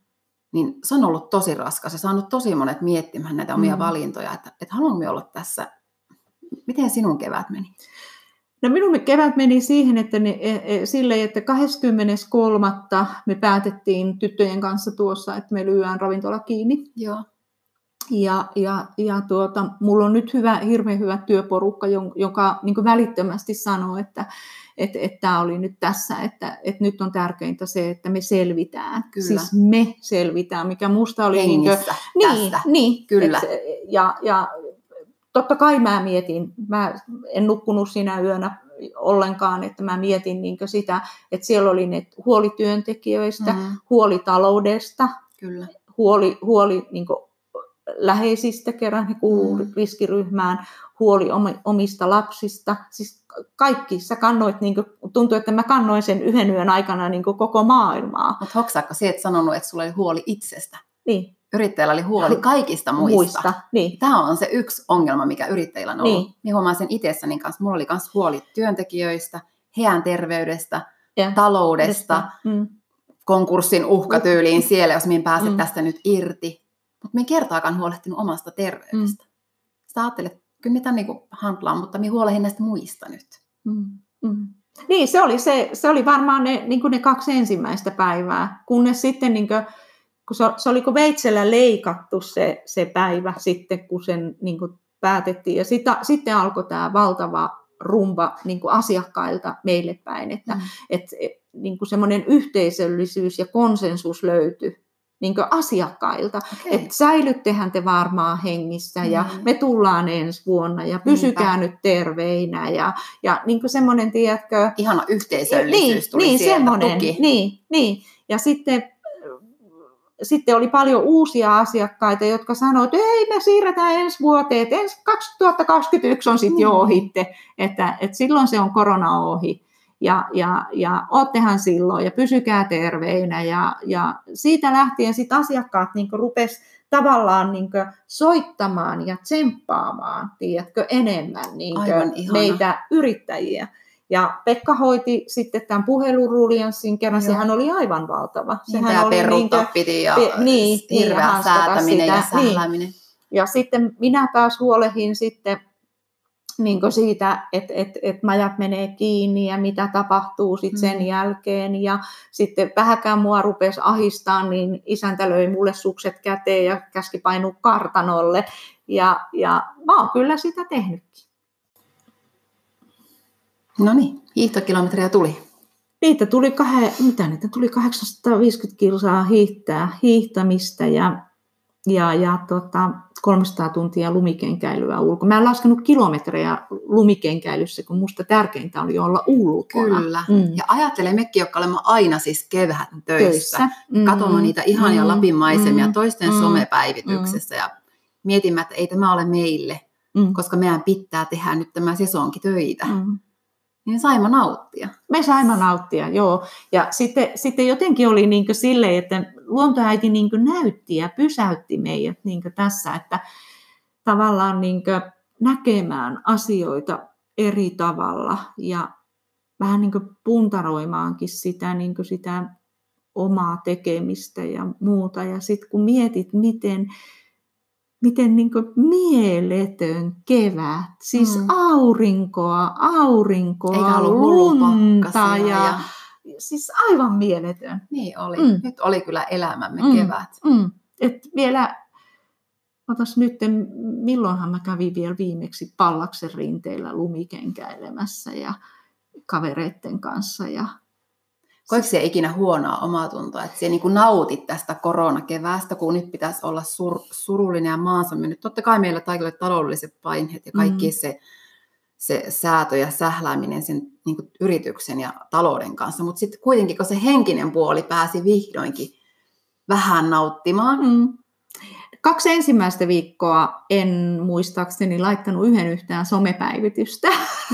niin se on ollut tosi raskas ja saanut tosi monet miettimään näitä omia mm. valintoja, että, että haluamme olla tässä. Miten sinun kevät meni? No minun kevät meni siihen, että ne, e, e, silleen, että kahdeskymmeneskolmas me päätettiin tyttöjen kanssa tuossa, että me lyödään ravintola kiinni. Joo. Ja, ja, ja tuota, mulla on nyt hyvä, hirveän hyvä työporukka, joka niin kuin välittömästi sanoo, että et, et tämä oli nyt tässä, että et nyt on tärkeintä se, että me selvitään. Kyllä. Siis me selvitään, mikä musta oli... Hengissä, niin, tästä. Niin, kyllä. Et, ja, ja totta kai mä mietin, mä en nukkunut siinä yönä ollenkaan, että mä mietin niin kuin sitä, että siellä oli ne huoli työntekijöistä, mm. huoli taloudesta, kyllä. huoli... huoli niin kuin läheisistä, kerran he kuuluvat mm. riskiryhmään, huoli omista lapsista. Siis kaikki, sä kannoit, niin kuin, tuntuu, että mä kannoin sen yhden yön aikana niin kuin koko maailmaa. Mutta hoksaatko sinä et sanonut, että sulla oli huoli itsestä? Niin. Yrittäjällä oli huoli kaikista muista. muista niin. Tämä on se yksi ongelma, mikä yrittäjillä on ollut. Niin. Minä huomaan sen itsessäni kanssa. Mulla oli myös huoli työntekijöistä, heidän terveydestä, ja. taloudesta, mm. konkurssin uhkatyyliin siellä, jos minä en pääse mm. tästä nyt irti. Mutta minä en kertaakaan huolehtinut omasta terveydestä. Mm. Sitä ajattelin, että kyllä minä tämän niinku handlaan, mutta minä huolehdin näistä muista nyt. Mm. Mm. Niin, se oli, se, se oli varmaan ne, niinku ne kaksi ensimmäistä päivää, kunnes sitten niinku kun se, se oli kuin veitsellä leikattu se, se päivä sitten, kun sen niin kuin päätettiin. Ja sitä, sitten alkoi tämä valtava rumba niin kuin asiakkailta meille päin, että mm. et, niin kuin semmoinen yhteisöllisyys ja konsensus löytyi niin kuin asiakkailta, okay. että säilyttehän te varmaan hengissä ja mm. me tullaan ensi vuonna ja pysykää Niinpä. nyt terveinä ja, ja niin kuin semmoinen, tiedätkö... Ihana yhteisöllisyys niin, tuli niin, siellä, tuki. Niin, niin, ja sitten... Sitten oli paljon uusia asiakkaita, jotka sanoivat, että ei, me siirretään ensi vuoteen, että ensi kaksituhattakaksikymmentäyksi on sitten jo ohitte, että, että silloin se on korona ohi ja, ja, ja oottehan silloin ja pysykää terveinä. Ja, ja siitä lähtien sit asiakkaat niinku rupes tavallaan niinku soittamaan ja tsemppaamaan, tiedätkö, enemmän niinku meitä yrittäjiä. Ja Pekka hoiti sitten tämän puhelurulianssin kerran, Joo. sehän oli aivan valtava. Sehän tämä oli perunta niinkä, piti ja pe, niin, hirveä säätäminen ja sählääminen. Niin. Ja sitten minä taas huolehin sitten niin siitä, että et, et majat menee kiinni ja mitä tapahtuu sitten sen mm. jälkeen. Ja sitten vähäkään mua rupesi ahistaan, niin isäntä löi mulle sukset käteen ja käski painua kartanolle. Ja, ja mä oon kyllä sitä tehnytkin. No niin, hiihtokilometrejä tuli. Niitä tuli, kahe, mitä niitä tuli kahdeksansataaviisikymmentä kilsaa hiihtää, hiihtämistä ja, ja, ja tota, kolmesataa tuntia lumikenkäilyä ulkona. Mä en laskenut kilometrejä lumikenkäilyssä, kun musta tärkeintä oli olla ulkona. Kyllä, mm. ja ajattele mekin, jotka olemme aina siis kevät töissä. töissä. Mm. Katsomme niitä ihania mm. Lapin maisemia mm. toisten mm. somepäivityksessä ja mietimme, että ei tämä ole meille, mm. koska meidän pitää tehdä nyt tämä sesonkitöitä. Mm. Niin saimme nauttia. Me saimme nauttia, joo. Ja sitten, sitten jotenkin oli niin kuin silleen, että luontoäiti niin kuin näytti ja pysäytti meidät niin kuin tässä, että tavallaan niin kuin näkemään asioita eri tavalla ja vähän niin kuin puntaroimaankin sitä, niin kuin sitä omaa tekemistä ja muuta. Ja sitten kun mietit, miten... Miten niin kuin mieletön kevät, siis mm. aurinkoa, aurinkoa, lunta ja, ja siis aivan mieletön. Niin oli, mm. nyt oli kyllä elämämme mm. kevät. Mm. Et vielä, otas nyt, milloinhan mä kävin vielä viimeksi Pallaksen rinteillä lumikenkäilemässä ja kavereiden kanssa ja... Koiko se ikinä huonoa omaa tuntoa, että sinä niin nautit tästä koronakeväästä, kun nyt pitäisi olla sur, surullinen ja maansa mennyt. Totta kai meillä kaikilla taloudelliset paineet ja kaikki mm. se, se säätö ja sählääminen sen niin kuin yrityksen ja talouden kanssa, mutta sitten kuitenkin, kun se henkinen puoli pääsi vihdoinkin vähän nauttimaan. Mm. Kaksi ensimmäistä viikkoa en muistaakseni laittanut yhden yhtään somepäivitystä.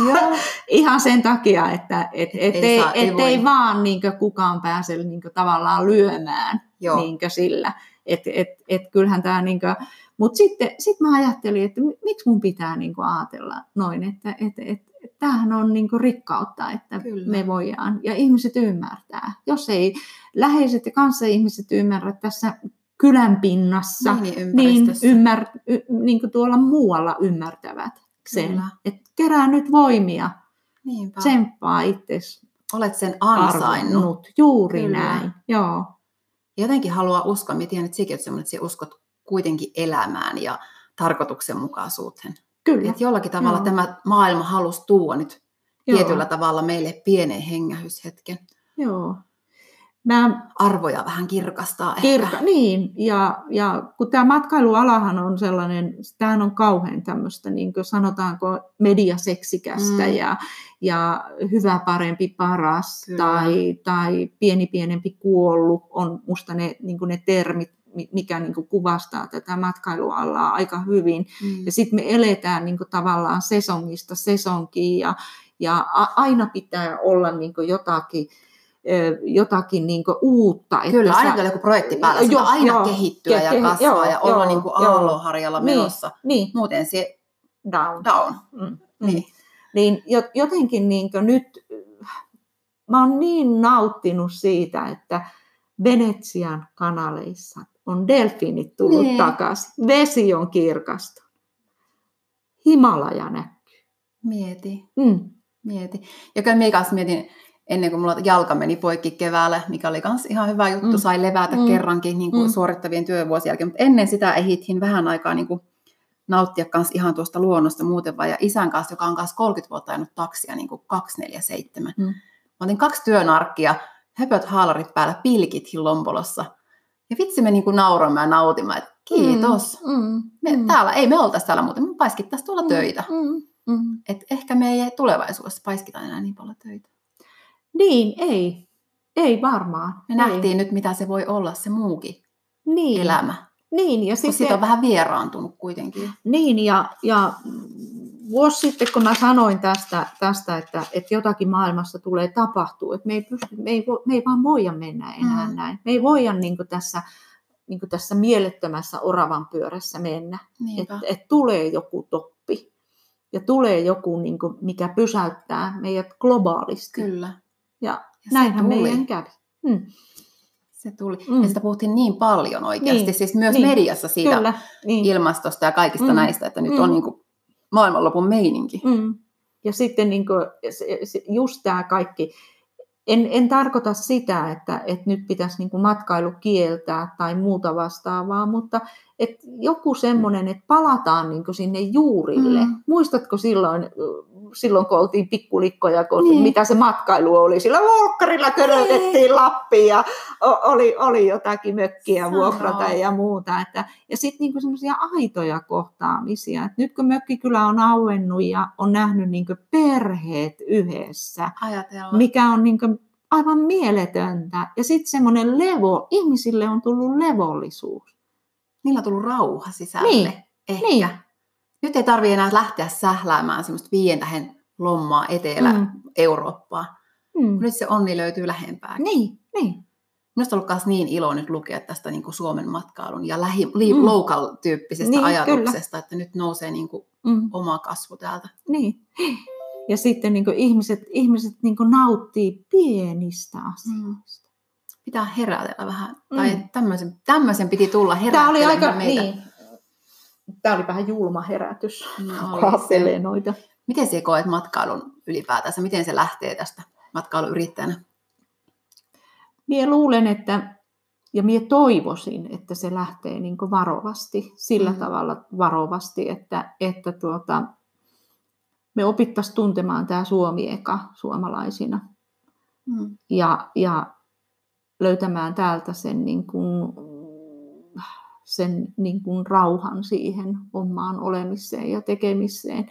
Joo. Ihan sen takia, että et, et, et ei, saa, ei, ettei vaan niinkö kukaan pääse niinkö tavallaan lyömään niinkö sillä. Et, et, et, kyllähän tää niinkö... Mutta sitten sit mä ajattelin, että miksi mun pitää niinku ajatella noin, että et, et, et, tämähän on niinku rikkautta, että Kyllä. me voidaan. Ja ihmiset ymmärtää. Jos ei läheiset ja kanssaihmiset ymmärrä tässä... kylän pinnassa, niin, niin, ymmär, y, niin kuin tuolla muualla ymmärtävät sen. Kyllä. Että kerää nyt voimia, Niinpä. tsemppaa itsesi. Olet sen ansainnut. Arvonnut. Juuri Kyllä. näin, joo. Jotenkin haluaa uskoa, mä tiedän, että sikin on että sä uskot kuitenkin elämään ja tarkoituksenmukaisuuteen. Kyllä. Että jollakin tavalla joo. tämä maailma halusi tuoda nyt joo. tietyllä tavalla meille pienen hengähdyshetken. Joo. Mä, arvoja vähän kirkastaa kirka, ehkä. Niin, ja, ja kun tämä matkailualahan on sellainen, tämähän on kauhean tämmöistä, niin kuin sanotaanko, mediaseksikästä mm. ja, ja hyvä, parempi, paras Kyllä. tai, tai pieni, pienempi, kuollut on musta ne, niin kuin ne termit, mikä niin kuin kuvastaa tätä matkailualaa aika hyvin. Mm. Ja sitten me eletään niin kuin tavallaan sesongista sesonkiin ja, ja aina pitää olla niin kuin jotakin, jotakin niin kuin uutta. Kyllä, että aina joku projekti päällä. Joo, aina joo, kehittyä ja kasvaa joo, ja olla joo, niin kuin aalloharjalla niin, menossa. Niin. Muuten se down. down. Mm, niin. niin jotenkin niin kuin nyt mä oon niin nauttinut siitä, että Venetsian kanaleissa on delfiinit tullut niin. takaisin. Vesi on kirkastunut. Himalaja näkyy. Mieti. Mm. Mieti. Ja kyllä minä kanssa mietin, ennen kuin mulla jalka meni poikki keväällä, mikä oli kans ihan hyvä juttu, mm. sai levätä mm. kerrankin niin kuin mm. suorittavien työvuosien jälkeen, mutta ennen sitä ehittiin vähän aikaa niin kuin nauttia kans ihan tuosta luonnosta muuten vaan, ja isän kanssa, joka on kanssa kolmekymmentä vuotta ajanut taksia niin kuin kaksikymmentäneljä seitsemän. Mm. Otin kaksi työnarkkia, höpöt haalarit päällä, pilkithin Lombolossa. Ja vitsi me niin kuin nauramme ja nautimme, että kiitos. Mm. Mm. Me, mm. Täällä, ei me oltaisi täällä muuten, me paiskittaisiin tuolla mm. töitä. Mm. Mm. Et ehkä me ei tulevaisuudessa paiskita enää niin paljon töitä. Niin, ei. Ei varmaan. Me ei. Nähtiin nyt, mitä se voi olla se muukin niin. elämä. Niin, ja sitten... Siitä on vähän vieraantunut kuitenkin. Niin, ja, ja vuosi sitten, kun mä sanoin tästä, tästä että, että jotakin maailmassa tulee tapahtua, että me ei, pysty, me ei, vo, me ei vaan voida mennä enää mm. näin. Me ei voida niin kuin tässä, niin kuin tässä mielettömässä oravan pyörässä mennä. Että et tulee joku toppi ja tulee joku, niin kuin, mikä pysäyttää meidät globaalisti. Kyllä. Ja, ja näinhän meidän kävi. Mm. Se tuli. Mm. Ja sitä puhuttiin niin paljon oikeasti, niin. siis myös niin. mediassa siitä Kyllä. ilmastosta ja kaikista mm. näistä, että nyt mm. on niin kuin maailmanlopun meininki. Mm. Ja sitten niin kuin just tämä kaikki, en, en tarkoita sitä, että, että nyt pitäisi niin kuin matkailu kieltää tai muuta vastaavaa, mutta että joku semmoinen, että palataan niin kuin sinne juurille. Mm. Muistatko silloin... Silloin kun oltiin pikkulikkoja, kun niin. mitä se matkailu oli. Sillä volkkarilla körötettiin Lappiin ja oli, oli jotakin mökkiä Sano. vuokrata ja muuta. Että, ja sitten niinku semmoisia aitoja kohtaamisia. Et nyt kun mökkikylä on auennut ja on nähnyt niinku perheet yhdessä, Ajatellaan. mikä on niinku aivan mieletöntä. Ja sitten semmoinen levo, ihmisille on tullut levollisuus. Niillä on tullut rauha sisälle. Niin, ehkä. Niin. Nyt ei tarvitse enää lähteä sähläämään semmoista viientähen lommaa Etelä-Eurooppaa. Mm. Nyt se onni löytyy lähempää. Niin, niin. Minusta on ollut myös niin ilo nyt lukea tästä niin kuin Suomen matkailun ja lähi, mm. local-tyyppisestä niin, ajatuksesta, kyllä. että nyt nousee niin kuin mm. oma kasvu täältä. Niin. Ja sitten niin kuin ihmiset, ihmiset niin kuin nauttii pienistä asioista. Mm. Pitää herätellä vähän. Mm. Tai tämmöisen, tämmöisen piti tulla herättelemään meitä. Niin. Tämä oli vähän julma herätys, no, kun ajattelee noita. Miten sinä koet matkailun ylipäätänsä? Miten se lähtee tästä matkailuyrittäjänä? Minä luulen, että, ja minä toivoisin, että se lähtee niin kuin varovasti, sillä mm. tavalla varovasti, että, että tuota, me opittaisiin tuntemaan tämä Suomi eka suomalaisina. Mm. Ja, ja löytämään täältä sen... Niin kuin, sen niin kuin rauhan siihen omaan olemiseen ja tekemiseen.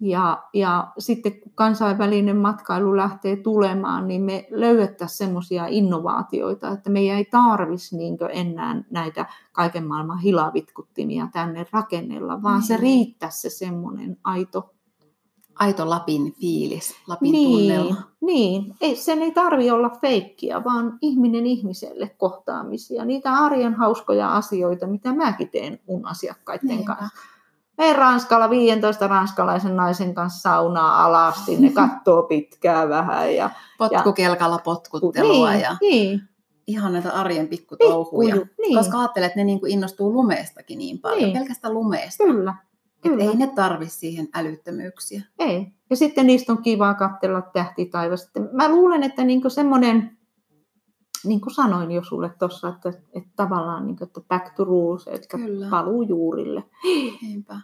Ja, ja sitten kun kansainvälinen matkailu lähtee tulemaan, niin me löydettäisiin semmoisia innovaatioita, että meidän ei tarvitsisi niin kuin enää näitä kaiken maailman hilavitkuttimia tänne rakennella, vaan niin. se riittäisi se semmoinen aito. Aito Lapin fiilis, Lapin niin, tunnelma. Niin, ei, sen ei tarvitse olla feikkiä, vaan ihminen ihmiselle kohtaamisia. Niitä arjen hauskoja asioita, mitä mäkin teen mun asiakkaiden Neipä. kanssa. Meen Ranskalla viidentoista ranskalaisen naisen kanssa saunaa alas, sinne kattoo pitkää vähän. Ja, potkukelkalla potkuttelua. Niin, ja niin. Ihan näitä arjen pikkutouhuja. Pikku, niin. Koska ajattelet, että ne niin kuin innostuu lumeestakin niin paljon. Niin. Pelkästään lumeesta. Kyllä. Että ei ne tarvitse siihen älyttömyyksiä. Ei. Ja sitten niistä on kivaa katsella tähtitaivasta. Mä luulen, että niinku semmoinen, niin kuin sanoin jo sulle tuossa, että, että tavallaan niinku, että back to rules, että Kyllä. paluu juurille. Niinpä.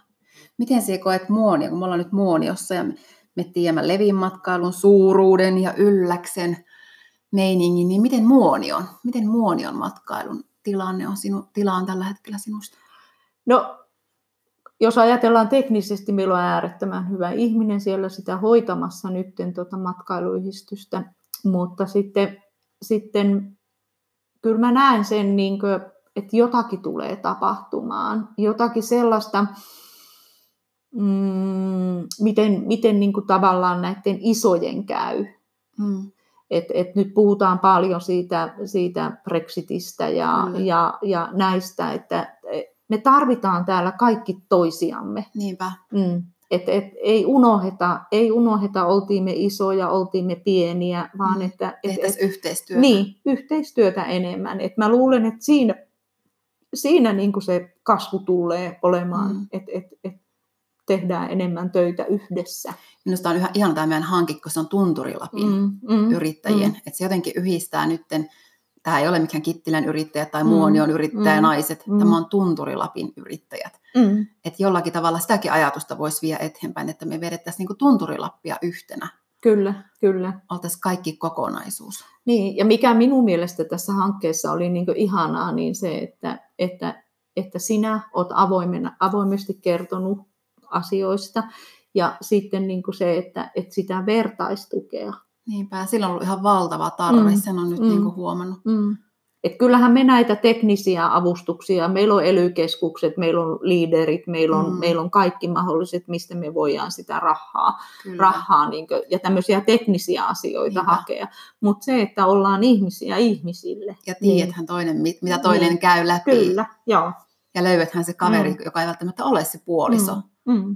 Miten sinä koet Muonia, kun me ollaan nyt Muoniossa ja me, me tiedämme levin matkailun suuruuden ja ylläksen meiningin, niin miten Muonion, miten Muonion matkailun tilanne on, sinu, tila on tällä hetkellä sinusta? No... Jos ajatellaan teknisesti, meillä on äärettömän hyvä ihminen siellä sitä hoitamassa nytten tuota matkailuyhdistystä, mutta sitten, sitten kyllä mä näen sen, niin kuin, että jotakin tulee tapahtumaan, jotakin sellaista, mm, miten, miten niin kuin tavallaan näiden isojen käy. Mm. Et, et nyt puhutaan paljon siitä, siitä Brexitistä ja, mm. ja, ja näistä, että... Me tarvitaan täällä kaikki toisiamme. Niinpä. Mm. Et, et, ei unoheta, ei unoheta, oltiin me isoja, oltiin me pieniä, vaan mm. että... Tehtäisiin yhteistyötä. Niin, yhteistyötä enemmän. Et mä luulen, että siinä, siinä niin kuin se kasvu tulee olemaan, mm. että et, et tehdään enemmän töitä yhdessä. Minusta on ihan tämä meidän hanke, kun se on Tunturilapin mm, mm, yrittäjien. Mm. Että se jotenkin yhdistää nytten, tämä ei ole mikään Kittilän yrittäjät tai Muonion yrittäjä mm, naiset, mm. tämä on Tunturilapin yrittäjät. Mm. Että jollakin tavalla sitäkin ajatusta voisi viedä eteenpäin, että me vedettäisiin niinku Tunturilappia yhtenä. Kyllä, kyllä. Oltaisiin kaikki kokonaisuus. Niin, ja mikä minun mielestä tässä hankkeessa oli niinku ihanaa, niin se, että, että, että sinä olet avoimena, avoimesti kertonut asioista. Ja sitten niin kuin se, että, että sitä vertaistukea. Niinpä, sillä on ollut ihan valtava tarve, mm, sen on nyt mm, niin kuin huomannut. Mm. Et kyllähän me näitä teknisiä avustuksia, meillä on E L Y-keskukset, meillä on liiderit, meillä on, mm. meillä on kaikki mahdolliset, mistä me voidaan sitä rahaa, rahaa niin kuin, ja tämmöisiä teknisiä asioita Niinpä. hakea. Mutta se, että ollaan ihmisiä ihmisille. Ja tiedäthän toinen, mitä toinen niin. käy läpi. Kyllä, joo. Ja löydäthän se kaveri, mm. joka ei välttämättä ole se puoliso. Mm. Mm.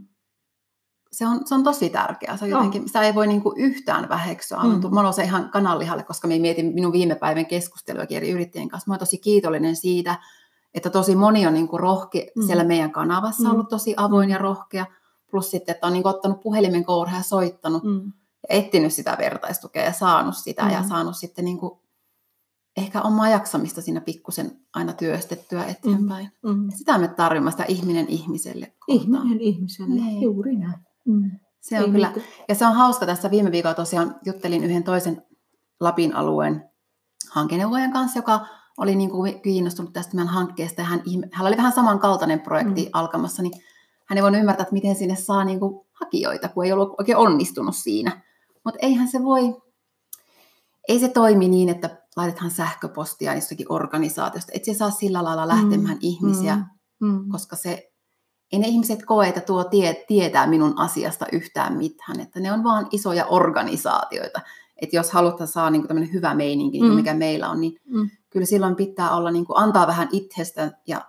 Se on, se on tosi tärkeää. Se on jotenkin, sitä ei voi niinku yhtään väheksyä. Mm. Mä olen se ihan kananlihalle, koska me mietin minun viime päivän keskusteluakin eri yrittäjien kanssa. Mä olen tosi kiitollinen siitä, että tosi moni on niinku rohkea mm. siellä meidän kanavassa mm. ollut tosi avoin ja rohkea. Plus sitten, että on niinku ottanut puhelimen kouraan ja soittanut mm. ja etsinyt sitä vertaistukea ja saanut sitä. Mm. Ja saanut sitten niinku, ehkä omaa jaksamista siinä pikkusen aina työstettyä eteenpäin. Mm. Mm. Sitä me tarvimme sitä ihminen ihmiselle kohtaan. Ihminen ihmiselle, Nei. juuri näin. Mm. Se on kyllä. Ja se on hauska, tässä viime viikolla tosiaan juttelin yhden toisen Lapin alueen hankeneuvojan kanssa, joka oli niin kuin kiinnostunut tästä meidän hankkeesta. Hän, hän oli vähän samankaltainen projekti mm. alkamassa, niin hän ei voinut ymmärtää, että miten sinne saa niin kuin hakijoita, kun ei ollut oikein onnistunut siinä. Mutta eihän se voi, ei se toimi niin, että laitetaan sähköpostia jossakin organisaatiosta. Et se saa sillä lailla lähtemään mm. ihmisiä, mm. koska se... Ei ne ihmiset koe, että tuo tie, tietää minun asiasta yhtään mitään, että ne on vaan isoja organisaatioita. Että jos halutaan saa niinku tämmöinen hyvä meininki, mm. mikä meillä on, niin mm. kyllä silloin pitää olla, niinku, antaa vähän itsestä ja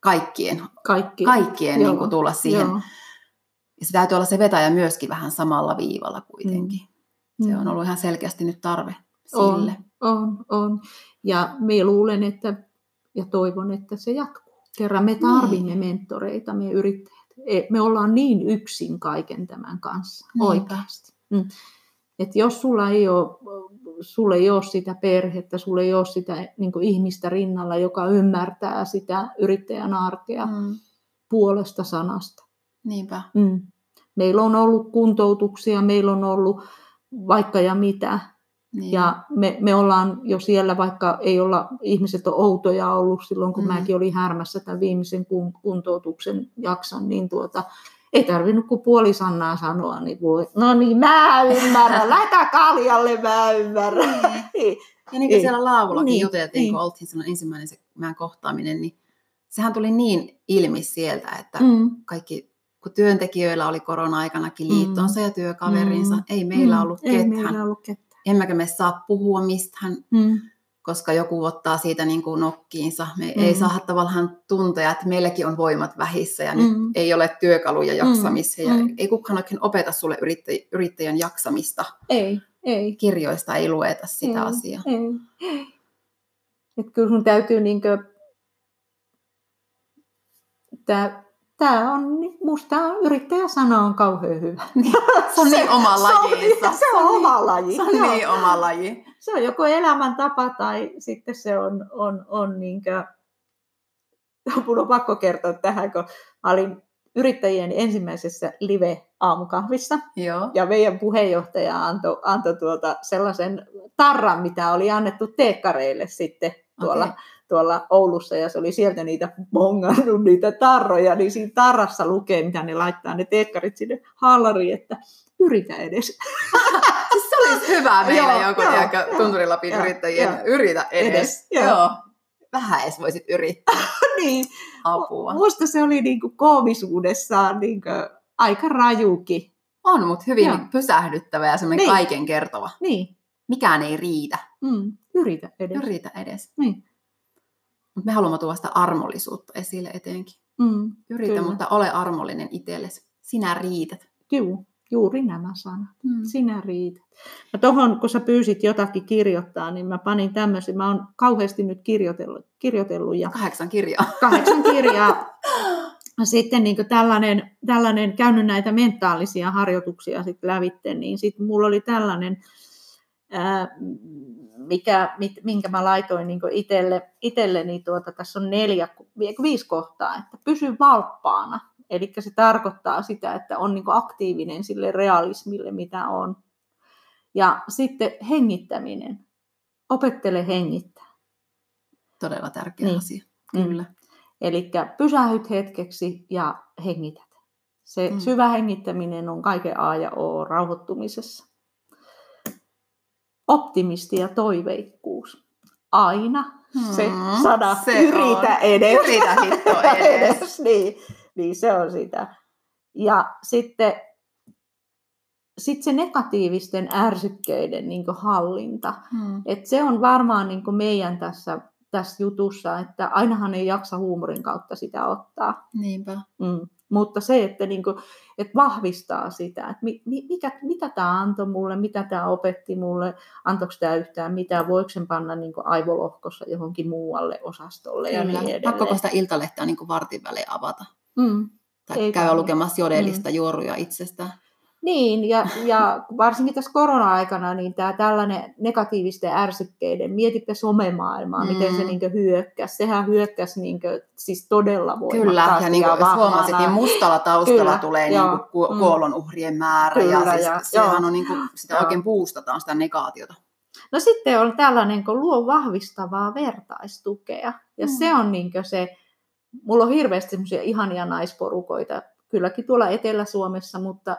kaikkien, kaikkien. kaikkien niinku, tulla siihen. Joo. Ja se täytyy olla se vetäjä myöskin vähän samalla viivalla kuitenkin. Mm. Se on ollut ihan selkeästi nyt tarve on, sille. On, on. Ja minä luulen, että ja toivon, että se jatkuu. Kerran me tarvimme mentoreita, me yrittäjät. Me ollaan niin yksin kaiken tämän kanssa, Niinpä. oikeasti. Et jos sulla ei, ole, sulla ei ole sitä perhettä, sulla ei ole sitä niin kuin ihmistä rinnalla, joka ymmärtää sitä yrittäjän arkea mm. puolesta sanasta. Niinpä. Mm. Meillä on ollut kuntoutuksia, meillä on ollut vaikka ja mitä. Niin. Ja me, me ollaan jo siellä, vaikka ei olla, ihmiset on outoja ollut silloin, kun mm-hmm. mäkin olin Härmässä tämän viimeisen kuntoutuksen jakson, niin tuota, ei tarvinnut kuin puoli sanaa sanoa, niin voi, no niin, mä ymmärrän, lähtä kaljalle, mä ymmärrän. Niin. Ja niin kuin siellä laavullakin niin, juteltiin, niin. kun oltiin silloin ensimmäinen se meidän kohtaaminen, niin sehän tuli niin ilmi sieltä, että mm. kaikki... Kun työntekijöillä oli korona-aikanakin liittonsa mm. ja työkaverinsa, mm. ei meillä ollut mm. ketään. Emmekä me saa puhua mistään, mm. koska joku ottaa siitä niin kuin nokkiinsa. Me mm. ei saada tavallaan tunteja, että meilläkin on voimat vähissä ja mm. nyt ei ole työkaluja jaksamiseen. Mm. Ja ei kukaan oikein opeta sulle yrittä- yrittäjän jaksamista. Ei, ei. Kirjoista ei lueta sitä ei, asiaa. Ei. Et kyllä sun täytyy... Niinkö... Tää... Tämä on, musta yrittäjä sana on kauhean hyvä. Se on niin oma lajinsa. Se on oma laji. Se on niin oma laji. Se on joko elämäntapa tai sitten se on, on, on niinkö... Mun on pakko kertoa tähän, kun olin yrittäjien ensimmäisessä live-aamukahvissa. Joo. Ja meidän puheenjohtaja antoi antoi tuota sellaisen tarran, mitä oli annettu teekkareille sitten tuolla... Okay. tuolla Oulussa, ja se oli sieltä niitä bongannut niitä tarroja, niin siinä tarrassa lukee, mitä ne laittaa ne teekkarit sinne hallariin, että yritä edes. Siis se olisi hyvä meillä joku Tunturilapin yrittäjien, joo, yritä edes. edes joo. Joo. Vähän edes voisit yrittää. Niin. Apua. Musta se oli niinku koomisuudessaan niinku aika rajukin. On, mutta hyvin joo. pysähdyttävä ja semmoinen niin. kaiken kertova. Niin. Mikään ei riitä. Mm. Yritä edes. Yritä edes. Niin. Mutta me haluamme tuoda sitä armollisuutta esille etenkin. Mm, Yritä, kyllä. mutta ole armollinen itsellesi. Sinä riität. Juu, juuri nämä sanat. Mm. Sinä riität. Mä tohon, kun sä pyysit jotakin kirjoittaa, niin mä panin tämmöisen. Mä oon kauheasti nyt kirjoitellut. kirjoitellut ja kahdeksan kirjaa. Kahdeksan kirjaa. sitten niin kuin tällainen, tällainen, käynyt näitä mentaalisia harjoituksia sitten lävitse, niin sitten mulla oli tällainen, ää, mikä, mit, minkä mä laitoin niin kuin itelle, itelle, niin tuota, tässä on neljä, viisi kohtaa, että pysy valppaana. Eli se tarkoittaa sitä, että on niin kuin aktiivinen sille realismille, mitä on. Ja sitten hengittäminen. Opettele hengittää. Todella tärkeä niin. asia. Kyllä. Mm. Eli pysähyt hetkeksi ja hengität. Se mm. syvä hengittäminen on kaiken A ja O rauhoittumisessa. Optimisti ja toiveikkuus. Aina mm. se sana se yritä on. edes. Yritä hitto edes. edes niin. niin, se on sitä. Ja sitten Sitten se negatiivisten ärsykkeiden niin kuin hallinta. Hmm. Et se on varmaan niin kuin meidän tässä, tässä jutussa, että ainahan ei jaksa huumorin kautta sitä ottaa. Niinpä. Mm. Mutta se, että, niin kuin, että vahvistaa sitä, että mikä, mitä tämä antoi mulle, mitä tämä opetti mulle, antoiko tämä yhtään mitään, voiko sen panna niin kuin aivolohkossa johonkin muualle osastolle. Kyllä. Ja niin edelleen. Pakko sitä iltalehtiä niin kuin vartin välein avata. Hmm. Tai ei käydä lukemassa jodellista hmm. juoruja itsestään. Niin, ja, ja varsinkin tässä korona-aikana niin tämä tällainen negatiivisten ärsykkeiden, mietitte somemaailmaa, mm. miten se niinkö hyökkäsi. Sehän hyökkäsi niinkö, siis todella voimakkaasti. Kyllä, ja niin kuin huomasit, niin mustalla taustalla Kyllä, tulee niin kuin kuolonuhrien määrä, Kyllä, ja, siis ja sehän on niin kuin, sitä oikein puustataan sitä negaatiota. No sitten on tällainen, kun luo vahvistavaa vertaistukea, ja mm. se on niinkö se, mulla on hirveästi semmoisia ihania naisporukoita, kylläkin tuolla Etelä-Suomessa, mutta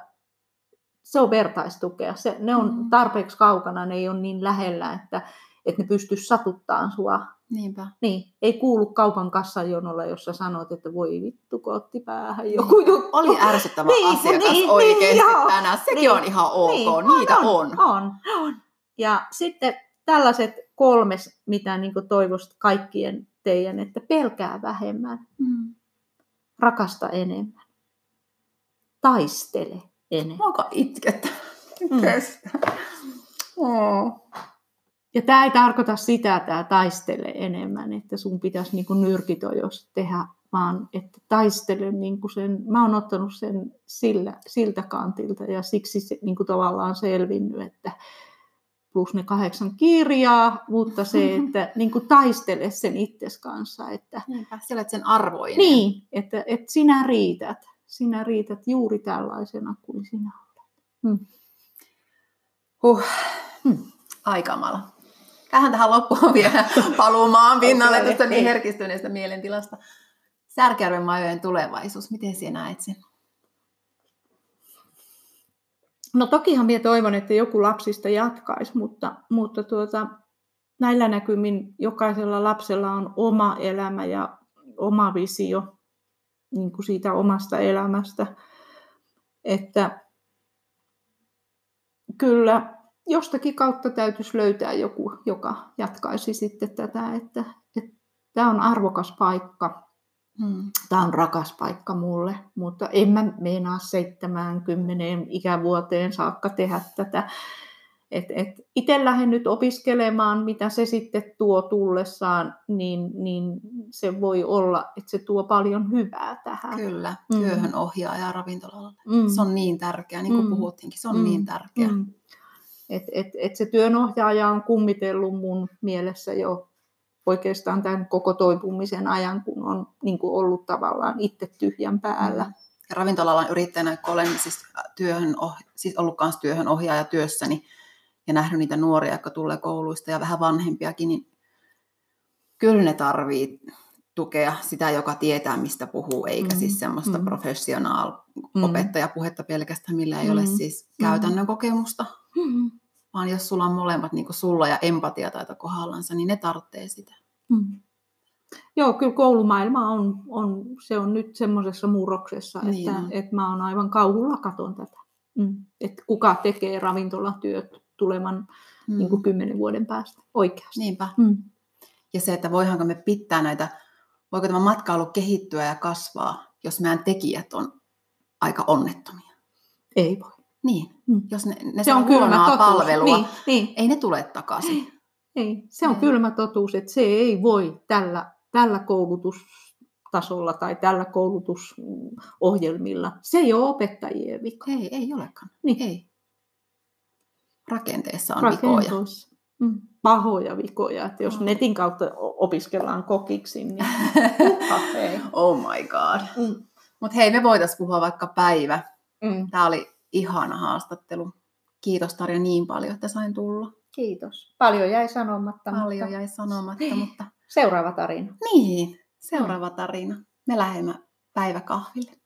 se on vertaistukea. Se, ne on tarpeeksi kaukana, ne ei ole niin lähellä, että, että ne pystyisi satuttamaan sua. Niinpä. Niin. Ei kuulu kaupan kassajonolla, jossa sanot, että voi vittu, kotti päähän joku juttu. Oli ärsyttävä niin, asiakas niin, oikeasti niin, tänään. Sekin niin, on ihan ok. Niin, on, Niitä on. on. on. Ja sitten tällaiset kolmes, mitä niin kuin toivoisit kaikkien teidän, että pelkää vähemmän, mm. rakasta enemmän, taistele. Mä alkaa itketä. Mm. Oh. Ja tämä ei tarkoita sitä, että tämä taistele enemmän, että sun pitäisi niinku nyrkitojossa tehdä, vaan että taistele niinku sen, mä oon ottanut sen sillä, siltä kantilta ja siksi se, niinku tavallaan selvinnyt, että plus ne kahdeksan kirjaa, mutta se, että niinku taistele sen itses kanssa. Että, Niinpä, sä olet sen arvoinen. Niin, että, että sinä riität. Sinä riität juuri tällaisena kuin sinä olet. Hmm. Huh. Hmm. Aikamala. Kähän tähän loppuun vielä paluumaan pinnalle okay, tuosta niin herkistyneestä mielentilasta. Särkijärven majojen tulevaisuus, miten sinä näet sen? No tokihan minä toivon, että joku lapsista jatkaisi, mutta, mutta tuota, näillä näkymin jokaisella lapsella on oma elämä ja oma visio. Niin kuin siitä omasta elämästä, että kyllä jostakin kautta täytyisi löytää joku, joka jatkaisi sitten tätä, että, että tämä on arvokas paikka, hmm. tämä on rakas paikka mulle, mutta en mä meinaa seitsemänkymmeneen ikävuoteen saakka tehdä tätä. Et, et itse lähden nyt opiskelemaan, mitä se sitten tuo tullessaan, niin, niin se voi olla, että se tuo paljon hyvää tähän. Kyllä, työhön mm. ohjaa ja ravintolalle. Mm. Se on niin tärkeää, niin kuin mm. puhuttiinkin, se on mm. niin tärkeää. Mm. Et, et, et se työnohjaaja on kummitellut mun mielessä jo oikeastaan tämän koko toipumisen ajan, kun on niin kuin ollut tavallaan itse tyhjän päällä. Mm. Ja ravintola-alan yrittäjänä, kun olen siis, työhön, siis ollut kanssa työhön ohjaaja työssäni, niin ja nähnyt niitä nuoria, jotka tulee kouluista ja vähän vanhempiakin, niin kyllä ne tarvii tukea sitä, joka tietää, mistä puhuu, eikä mm-hmm. siis semmoista mm-hmm. professionaal-opettajapuhetta pelkästään, millä ei mm-hmm. ole siis käytännön kokemusta, mm-hmm. vaan jos sulla on molemmat, niin kuin sulla ja empatiataito kohdallansa, niin ne tarvitsee sitä. Mm-hmm. Joo, kyllä koulumaailma on, on, se on nyt semmoisessa murroksessa, niin että, että mä oon aivan kauhulla katon tätä, mm. että kuka tekee ravintolatyöt tulevan mm. niin kuin kymmenen vuoden päästä oikeasti. Niinpä. Mm. Ja se, että voihanko me pitää näitä, voiko tämä matkailu kehittyä ja kasvaa, jos meidän tekijät on aika onnettomia? Ei voi. Niin, mm. jos ne, ne saa huonoa palvelua, niin, niin. ei ne tule takaisin. Ei, se on ei. kylmä totuus, että se ei voi tällä, tällä koulutus tasolla tai tällä koulutusohjelmilla. Se ei ole opettajien vika. Ei, ei olekaan. Niin. Ei. Rakenteessa on Rakenteessa. vikoja. Mm. Pahoja vikoja. Että jos mm. netin kautta opiskellaan kokiksi, niin oh my god. Mm. Mutta hei, me voitaisiin puhua vaikka päivä. Mm. Tämä oli ihana haastattelu. Kiitos Tarja niin paljon, että sain tulla. Kiitos. Paljon jäi sanomatta. Paljon mutta... jäi sanomatta, mutta... Seuraava tarina. Niin, seuraava tarina. Me lähdemme päiväkahville.